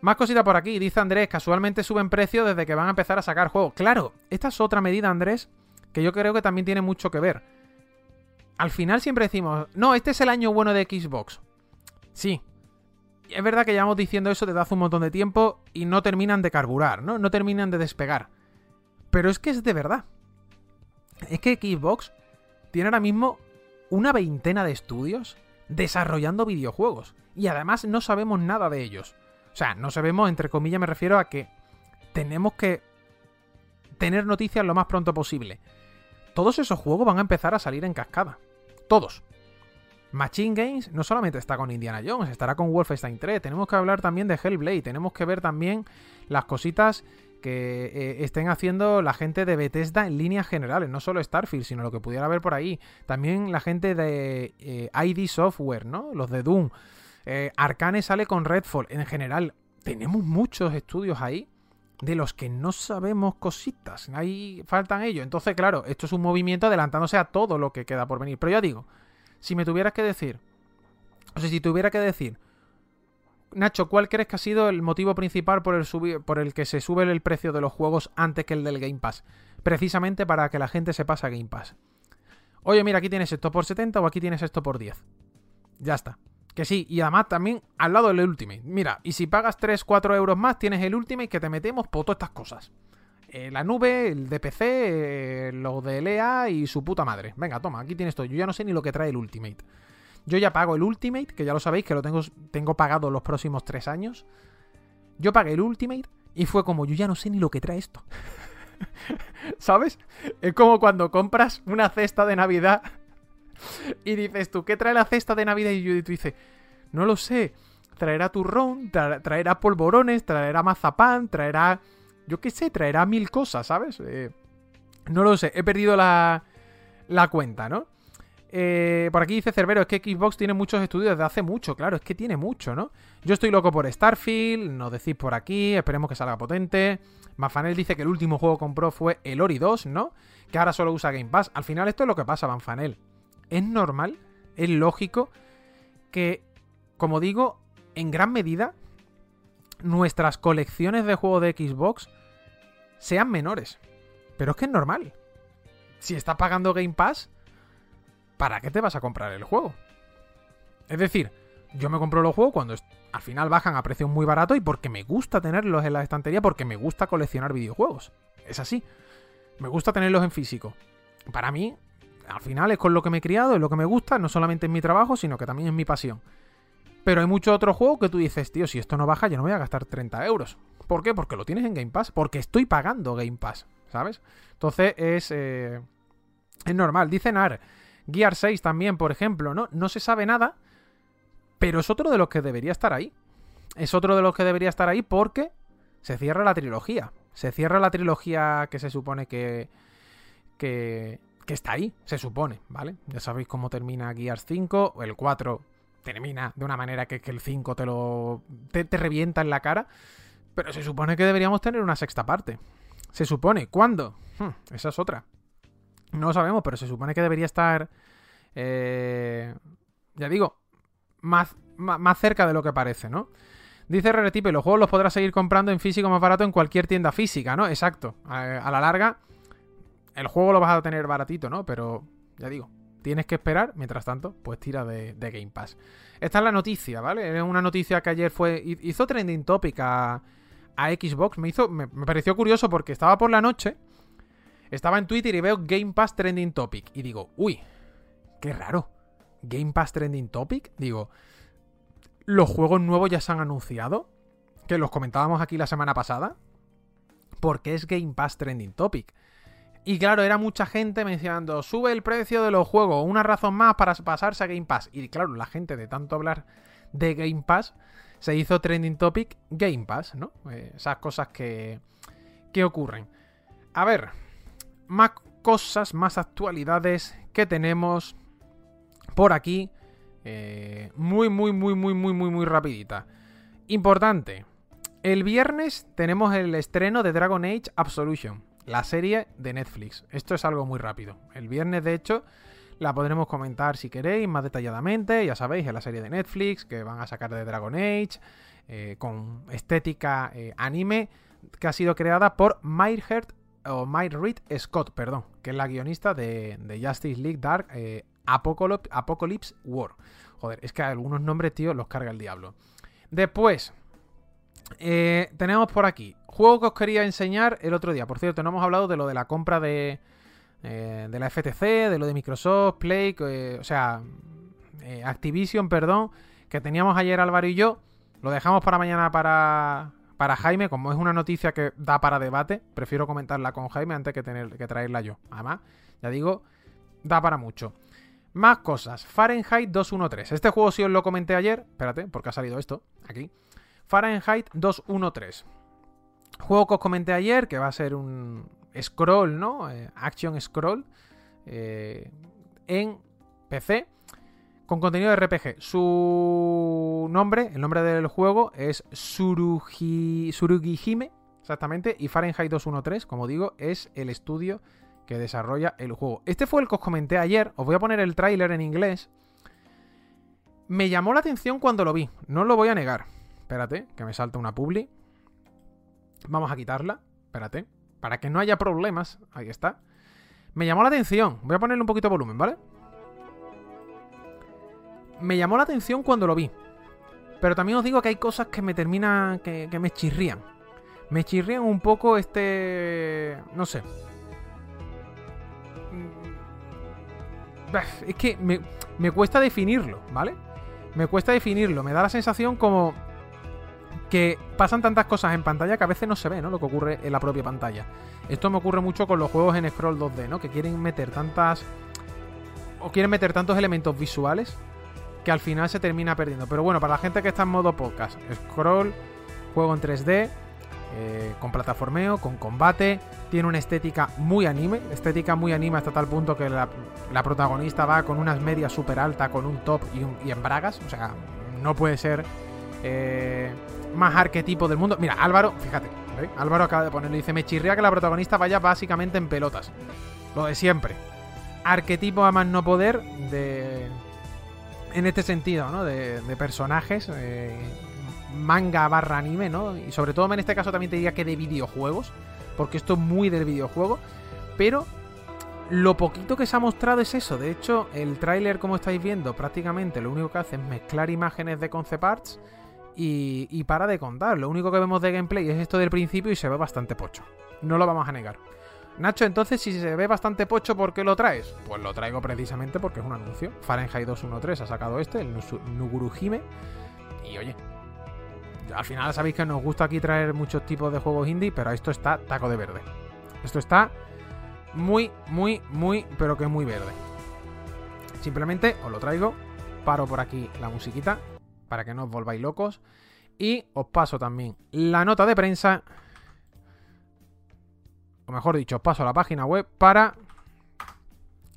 Más cositas por aquí. Dice Andrés, casualmente suben precios desde que van a empezar a sacar juegos. Claro, esta es otra medida, Andrés, que yo creo que también tiene mucho que ver. Al final siempre decimos, no, este es el año bueno de Xbox. Sí. Es verdad que llevamos diciendo eso desde hace un montón de tiempo y no terminan de carburar, ¿no? No terminan de despegar. Pero es que es de verdad. Es que Xbox tiene ahora mismo una veintena de estudios desarrollando videojuegos. Y además no sabemos nada de ellos. O sea, no sabemos, entre comillas, me refiero a que tenemos que tener noticias lo más pronto posible. Todos esos juegos van a empezar a salir en cascada. Todos. Machine Games no solamente está con Indiana Jones, estará con Wolfenstein 3, tenemos que hablar también de Hellblade, tenemos que ver también las cositas que estén haciendo la gente de Bethesda en líneas generales, no solo Starfield, sino lo que pudiera haber por ahí, también la gente de ID Software, ¿no? Los de Doom, Arcane sale con Redfall, en general, tenemos muchos estudios ahí de los que no sabemos cositas, ahí faltan ellos, entonces claro, esto es un movimiento adelantándose a todo lo que queda por venir, pero ya digo, si tuviera que decir, Nacho, ¿cuál crees que ha sido el motivo principal por el que se sube el precio de los juegos antes que el del Game Pass? Precisamente para que la gente se pase a Game Pass. Oye, mira, aquí tienes esto por 70 o aquí tienes esto por 10. Ya está. Que sí, y además también al lado del Ultimate. Mira, y si pagas 3, 4 euros más, tienes el Ultimate que te metemos por todas estas cosas. La nube, el DPC, los de LEA y su puta madre. Venga, toma, aquí tienes todo. Yo ya no sé ni lo que trae el Ultimate. Yo ya pago el Ultimate, que ya lo sabéis, que lo tengo pagado los próximos 3 años. Yo pagué el Ultimate y fue como, yo ya no sé ni lo que trae esto. ¿Sabes? Es como cuando compras una cesta de Navidad y dices tú, ¿qué trae la cesta de Navidad? Y tú dices, no lo sé, traerá turrón, traerá polvorones, traerá mazapán, traerá... Yo qué sé, traerá 1000 cosas, ¿sabes? No lo sé, he perdido la cuenta, ¿no? Por aquí dice Cerbero, es que Xbox tiene muchos estudios desde hace mucho, claro, es que tiene mucho, ¿no? Yo estoy loco por Starfield, nos decís por aquí, esperemos que salga potente. Manfanel dice que el último juego que compró fue el Ori 2, ¿no? Que ahora solo usa Game Pass. Al final esto es lo que pasa, Manfanel. Es normal, es lógico que, como digo, en gran medida, nuestras colecciones de juegos de Xbox sean menores. Pero es que es normal. Si estás pagando Game Pass, ¿para qué te vas a comprar el juego? Es decir, yo me compro los juegos cuando al final bajan a precios muy baratos y porque me gusta tenerlos en la estantería, porque me gusta coleccionar videojuegos. Es así. Me gusta tenerlos en físico. Para mí, al final es con lo que me he criado, es lo que me gusta, no solamente en mi trabajo, sino que también es mi pasión. Pero hay muchos otros juegos que tú dices, tío, si esto no baja, yo no voy a gastar 30 euros. ¿Por qué? Porque lo tienes en Game Pass. Porque estoy pagando Game Pass, ¿sabes? Entonces es normal. Dice Nar, Gear 6 también, por ejemplo, ¿no? No se sabe nada, pero es otro de los que debería estar ahí. Es otro de los que debería estar ahí porque se cierra la trilogía. Se cierra la trilogía que se supone que que está ahí, se supone, ¿vale? Ya sabéis cómo termina Gears 5, el 4 termina de una manera que es que el 5 te revienta en la cara, pero se supone que deberíamos tener una sexta parte. Se supone. ¿Cuándo? Esa es otra. No lo sabemos, pero se supone que debería estar, ya digo, más cerca de lo que parece, ¿no? Dice Reretipe, los juegos los podrás seguir comprando en físico más barato en cualquier tienda física, ¿no? Exacto. A la larga, el juego lo vas a tener baratito, ¿no? Pero, ya digo, tienes que esperar. Mientras tanto, pues tira de Game Pass. Esta es la noticia, ¿vale? Es una noticia que ayer hizo trending topic a Xbox. Me pareció curioso porque estaba por la noche, estaba en Twitter y veo Game Pass trending topic. Y digo, uy, qué raro. Game Pass trending topic. Digo, los juegos nuevos ya se han anunciado, que los comentábamos aquí la semana pasada, porque es Game Pass trending topic. Y claro, era mucha gente mencionando, sube el precio de los juegos, una razón más para pasarse a Game Pass. Y claro, la gente de tanto hablar de Game Pass, se hizo trending topic Game Pass, ¿no? Esas cosas que ocurren. A ver, más cosas, más actualidades que tenemos por aquí. Muy rapidita. Importante. El viernes tenemos el estreno de Dragon Age Absolution, la serie de Netflix. Esto es algo muy rápido. El viernes, de hecho, la podremos comentar si queréis más detalladamente. Ya sabéis, es la serie de Netflix que van a sacar de Dragon Age, con estética anime, que ha sido creada por Myread Scott, perdón, que es la guionista de Justice League Dark Apocalypse War. Joder, es que algunos nombres, tío, los carga el diablo. Después, tenemos por aquí juego que os quería enseñar el otro día. Por cierto, no hemos hablado de lo de la compra de la FTC, de lo de Microsoft, Play, Activision, perdón, que teníamos ayer Álvaro y yo. Lo dejamos para mañana para Jaime, como es una noticia que da para debate, prefiero comentarla con Jaime antes que tener que traerla yo. Además, ya digo, da para mucho. Más cosas. Fahrenheit 213. Este juego sí os lo comenté ayer. Espérate, porque ha salido esto aquí. Fahrenheit 213. Juego que os comenté ayer, que va a ser un scroll, ¿no? Action scroll. En PC. Con contenido de RPG. Su nombre, el nombre del juego es Surugihime, exactamente, y Fahrenheit 213, como digo, es el estudio que desarrolla el juego. Este fue el que os comenté ayer, os voy a poner el tráiler en inglés. Me llamó la atención cuando lo vi, no lo voy a negar. Espérate, que me salta una publi. Vamos a quitarla, espérate, para que no haya problemas, ahí está. Me llamó la atención, voy a ponerle un poquito de volumen, ¿vale? Me llamó la atención cuando lo vi, pero también os digo que hay cosas que me terminan, que me chirrían. Me chirrían un poco no sé. Es que me cuesta definirlo, ¿vale? Me cuesta definirlo, me da la sensación como que pasan tantas cosas en pantalla que a veces no se ve, ¿no? Lo que ocurre en la propia pantalla. Esto me ocurre mucho con los juegos en scroll 2D, ¿no? Que quieren meter tantos elementos visuales que al final se termina perdiendo. Pero bueno, para la gente que está en modo podcast, scroll, juego en 3D, con plataformeo, con combate, tiene una estética muy anime hasta tal punto que la protagonista va con unas medias súper altas, con un top y en bragas. O sea, no puede ser más arquetipo del mundo. Mira, Álvaro, fíjate, ¿eh? Álvaro acaba de ponerlo, dice, me chirría que la protagonista vaya básicamente en pelotas. Lo de siempre. Arquetipo a más no poder en este sentido, ¿no? De personajes, manga barra anime, ¿no? Y sobre todo en este caso también te diría que de videojuegos, porque esto es muy del videojuego, pero lo poquito que se ha mostrado es eso. De hecho, el tráiler, como estáis viendo, prácticamente lo único que hace es mezclar imágenes de concept arts y para de contar. Lo único que vemos de gameplay es esto del principio y se ve bastante pocho. No lo vamos a negar. Nacho, entonces, si se ve bastante pocho, ¿por qué lo traes? Pues lo traigo precisamente porque es un anuncio. Fahrenheit 213 ha sacado el Nugurujime. Y oye, al final sabéis que nos gusta aquí traer muchos tipos de juegos indie, pero esto está taco de verde. Esto está muy, muy, muy, pero que muy verde. Simplemente os lo traigo, paro por aquí la musiquita para que no os volváis locos y os paso también la nota de prensa. O mejor dicho, paso a la página web para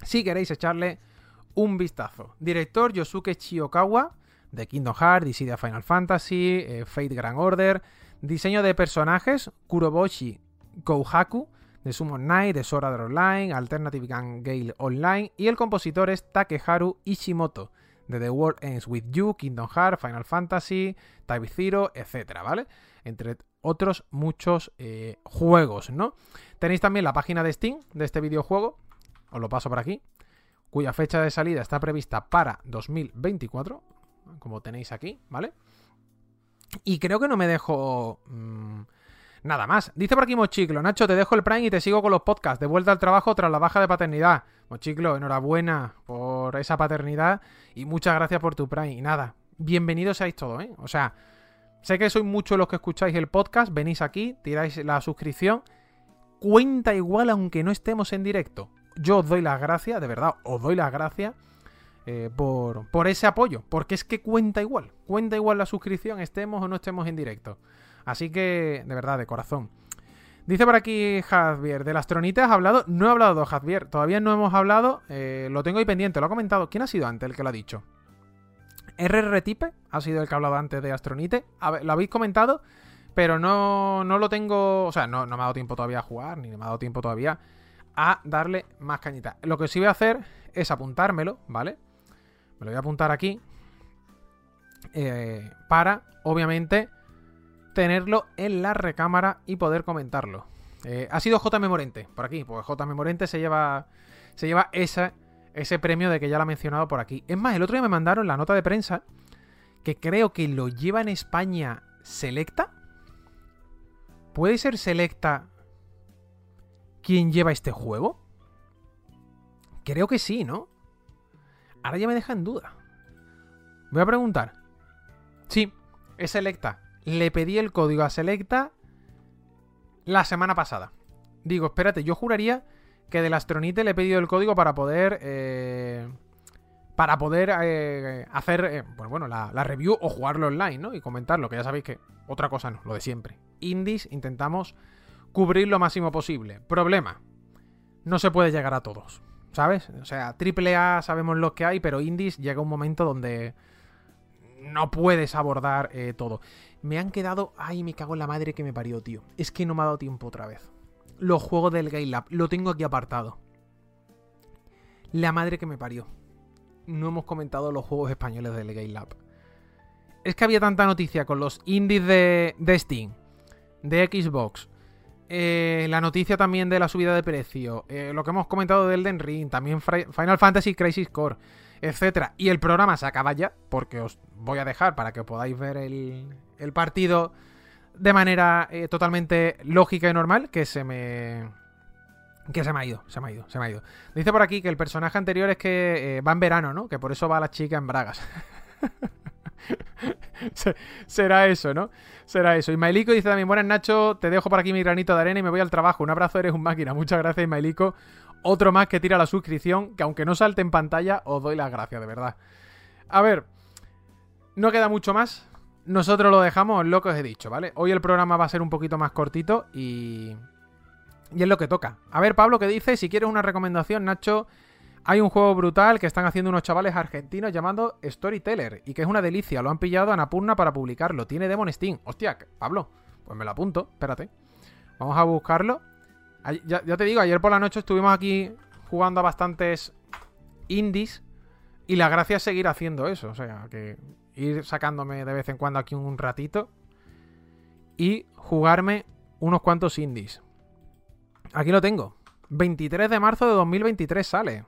si queréis echarle un vistazo. Director Yosuke Chiokawa, de Kingdom Hearts, Dissidia Final Fantasy, Fate Grand Order. Diseño de personajes, Kuroboshi Kouhaku, de Summon Knight, de Sword Art Online, Alternative Gale Online. Y el compositor es Takeharu Ishimoto, de The World Ends With You, Kingdom Hearts, Final Fantasy, Type Zero, etc., ¿vale? Entre otros muchos juegos, ¿no? Tenéis también la página de Steam de este videojuego, os lo paso por aquí, cuya fecha de salida está prevista para 2024, como tenéis aquí, ¿vale? Y creo que no me dejo nada más. Dice por aquí Mochiclo: Nacho, te dejo el Prime y te sigo con los podcasts. De vuelta al trabajo tras la baja de paternidad. Mochiclo, enhorabuena por esa paternidad y muchas gracias por tu Prime. Y nada, bienvenidos seáis todos, ¿eh? O sea, sé que sois muchos los que escucháis el podcast, venís aquí, tiráis la suscripción. Cuenta igual aunque no estemos en directo. Yo os doy las gracias, de verdad, os doy las gracias por ese apoyo, porque es que cuenta igual la suscripción, estemos o no estemos en directo. Así que, de verdad, de corazón. Dice por aquí Javier, ¿del Astronite has hablado? No he hablado, Javier, todavía no hemos hablado, lo tengo ahí pendiente, lo ha comentado. ¿Quién ha sido antes el que lo ha dicho? RR Tipe ha sido el que ha hablado antes de Astronite, a ver, lo habéis comentado, pero no lo tengo, o sea, no me ha dado tiempo todavía a jugar, ni me ha dado tiempo todavía a darle más cañita. Lo que sí voy a hacer es apuntármelo, ¿vale? Me lo voy a apuntar aquí para, obviamente, tenerlo en la recámara y poder comentarlo. Ha sido J.M. Morente por aquí, pues J.M. Morente se lleva ese premio de que ya lo ha mencionado por aquí. Es más, el otro día me mandaron la nota de prensa que creo que lo lleva en España Selecta. ¿Puede ser Selecta quien lleva este juego? Creo que sí, ¿no? Ahora ya me deja en duda. Voy a preguntar. Sí, es Selecta. Le pedí el código a Selecta la semana pasada. Digo, espérate, yo juraría que del Astronite le he pedido el código para poder hacer pues bueno, la review o jugarlo online, ¿no? Y comentarlo, que ya sabéis que otra cosa no, lo de siempre. Indies intentamos cubrir lo máximo posible. Problema, no se puede llegar a todos, ¿sabes? O sea, AAA sabemos los que hay, pero indies llega un momento donde no puedes abordar todo. Me han quedado... Ay, me cago en la madre que me parió, tío. Es que no me ha dado tiempo otra vez. Los juegos del Game Lab. Lo tengo aquí apartado. La madre que me parió. No hemos comentado los juegos españoles del Game Lab. Es que había tanta noticia con los indies de Steam, de Xbox. La noticia también de la subida de precio. Lo que hemos comentado de Elden Ring. También Final Fantasy, Crisis Core, etcétera. Y el programa se acaba ya, porque os voy a dejar para que podáis ver el partido de manera totalmente lógica y normal, que se me ha ido. Dice por aquí que el personaje anterior es que va en verano, ¿no? Que por eso va la chica en bragas. Será eso, ¿no? Será eso. Y Mailico dice también: buenas, Nacho, te dejo por aquí mi granito de arena y me voy al trabajo. Un abrazo, eres un máquina. Muchas gracias, Mailico. Otro más que tira la suscripción, que aunque no salte en pantalla, os doy las gracias, de verdad. A ver, no queda mucho más. Nosotros lo dejamos, lo que os he dicho, ¿vale? Hoy el programa va a ser un poquito más cortito y es lo que toca. A ver, Pablo, ¿qué dice? Si quieres una recomendación, Nacho, hay un juego brutal que están haciendo unos chavales argentinos llamado Storyteller y que es una delicia. Lo han pillado a Anapurna para publicarlo. Tiene demo en Steam. Hostia, Pablo, pues me lo apunto. Espérate. Vamos a buscarlo. Ya te digo, ayer por la noche estuvimos aquí jugando a bastantes indies y la gracia es seguir haciendo eso. O sea, que ir sacándome de vez en cuando aquí un ratito y jugarme unos cuantos indies. Aquí lo tengo. 23 de marzo de 2023 sale.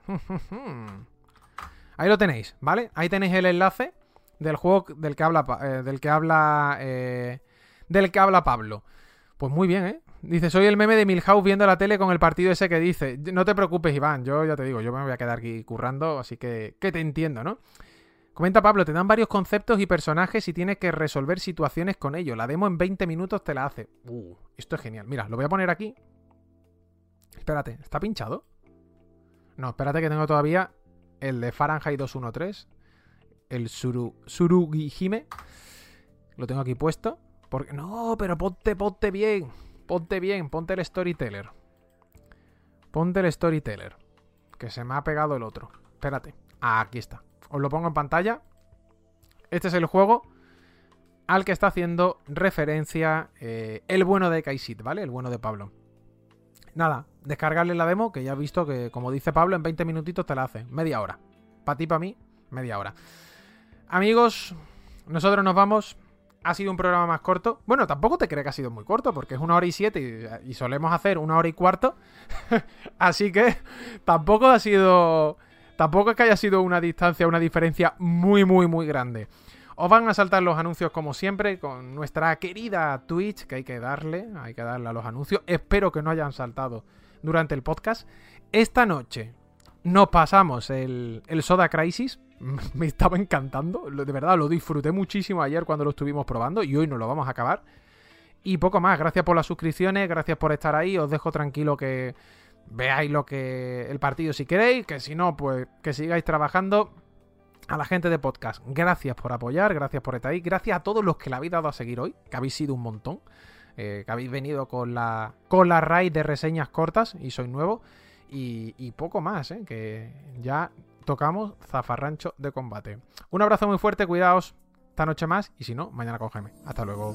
Ahí lo tenéis, ¿vale? Ahí tenéis el enlace del juego del que habla Pablo. Pues muy bien, ¿eh? Dice, soy el meme de Milhouse viendo la tele con el partido ese que dice. No te preocupes, Iván, yo ya te digo, yo me voy a quedar aquí currando, así que te entiendo, ¿no? Comenta Pablo, te dan varios conceptos y personajes y tienes que resolver situaciones con ellos. La demo en 20 minutos te la hace. Esto es genial. Mira, lo voy a poner aquí. Espérate, ¿está pinchado? No, espérate que tengo todavía el de Fahrenheit 213. El Surugihime. Lo tengo aquí puesto. Porque... No, pero ponte bien. Ponte el Storyteller. que se me ha pegado el otro. Espérate, aquí está. Os lo pongo en pantalla. Este es el juego al que está haciendo referencia el bueno de Kaisit, ¿vale? El bueno de Pablo. Nada, descargarle la demo, que ya he visto que, como dice Pablo, en 20 minutitos te la hace. Media hora. Para ti, para mí, media hora. Amigos, nosotros nos vamos. Ha sido un programa más corto. Bueno, tampoco te creas que ha sido muy corto, porque es 1 hora y 7 y solemos hacer 1 hora y cuarto. Así que tampoco ha sido... Tampoco es que haya sido una distancia, una diferencia muy, muy, muy grande. Os van a saltar los anuncios como siempre con nuestra querida Twitch, que hay que darle a los anuncios. Espero que no hayan saltado durante el podcast. Esta noche nos pasamos el Soda Crisis. Me estaba encantando, de verdad, lo disfruté muchísimo ayer cuando lo estuvimos probando y hoy nos lo vamos a acabar. Y poco más, gracias por las suscripciones, gracias por estar ahí, os dejo tranquilo que... Veáis lo que el partido si queréis, que si no, pues que sigáis trabajando. A la gente de podcast, gracias por apoyar, gracias por estar ahí, gracias a todos los que le habéis dado a seguir hoy, que habéis sido un montón, que habéis venido con la raíz de reseñas cortas y soy nuevo, y poco más, que ya tocamos zafarrancho de combate. Un abrazo muy fuerte, cuidaos esta noche más y si no, mañana con Jaime. Hasta luego.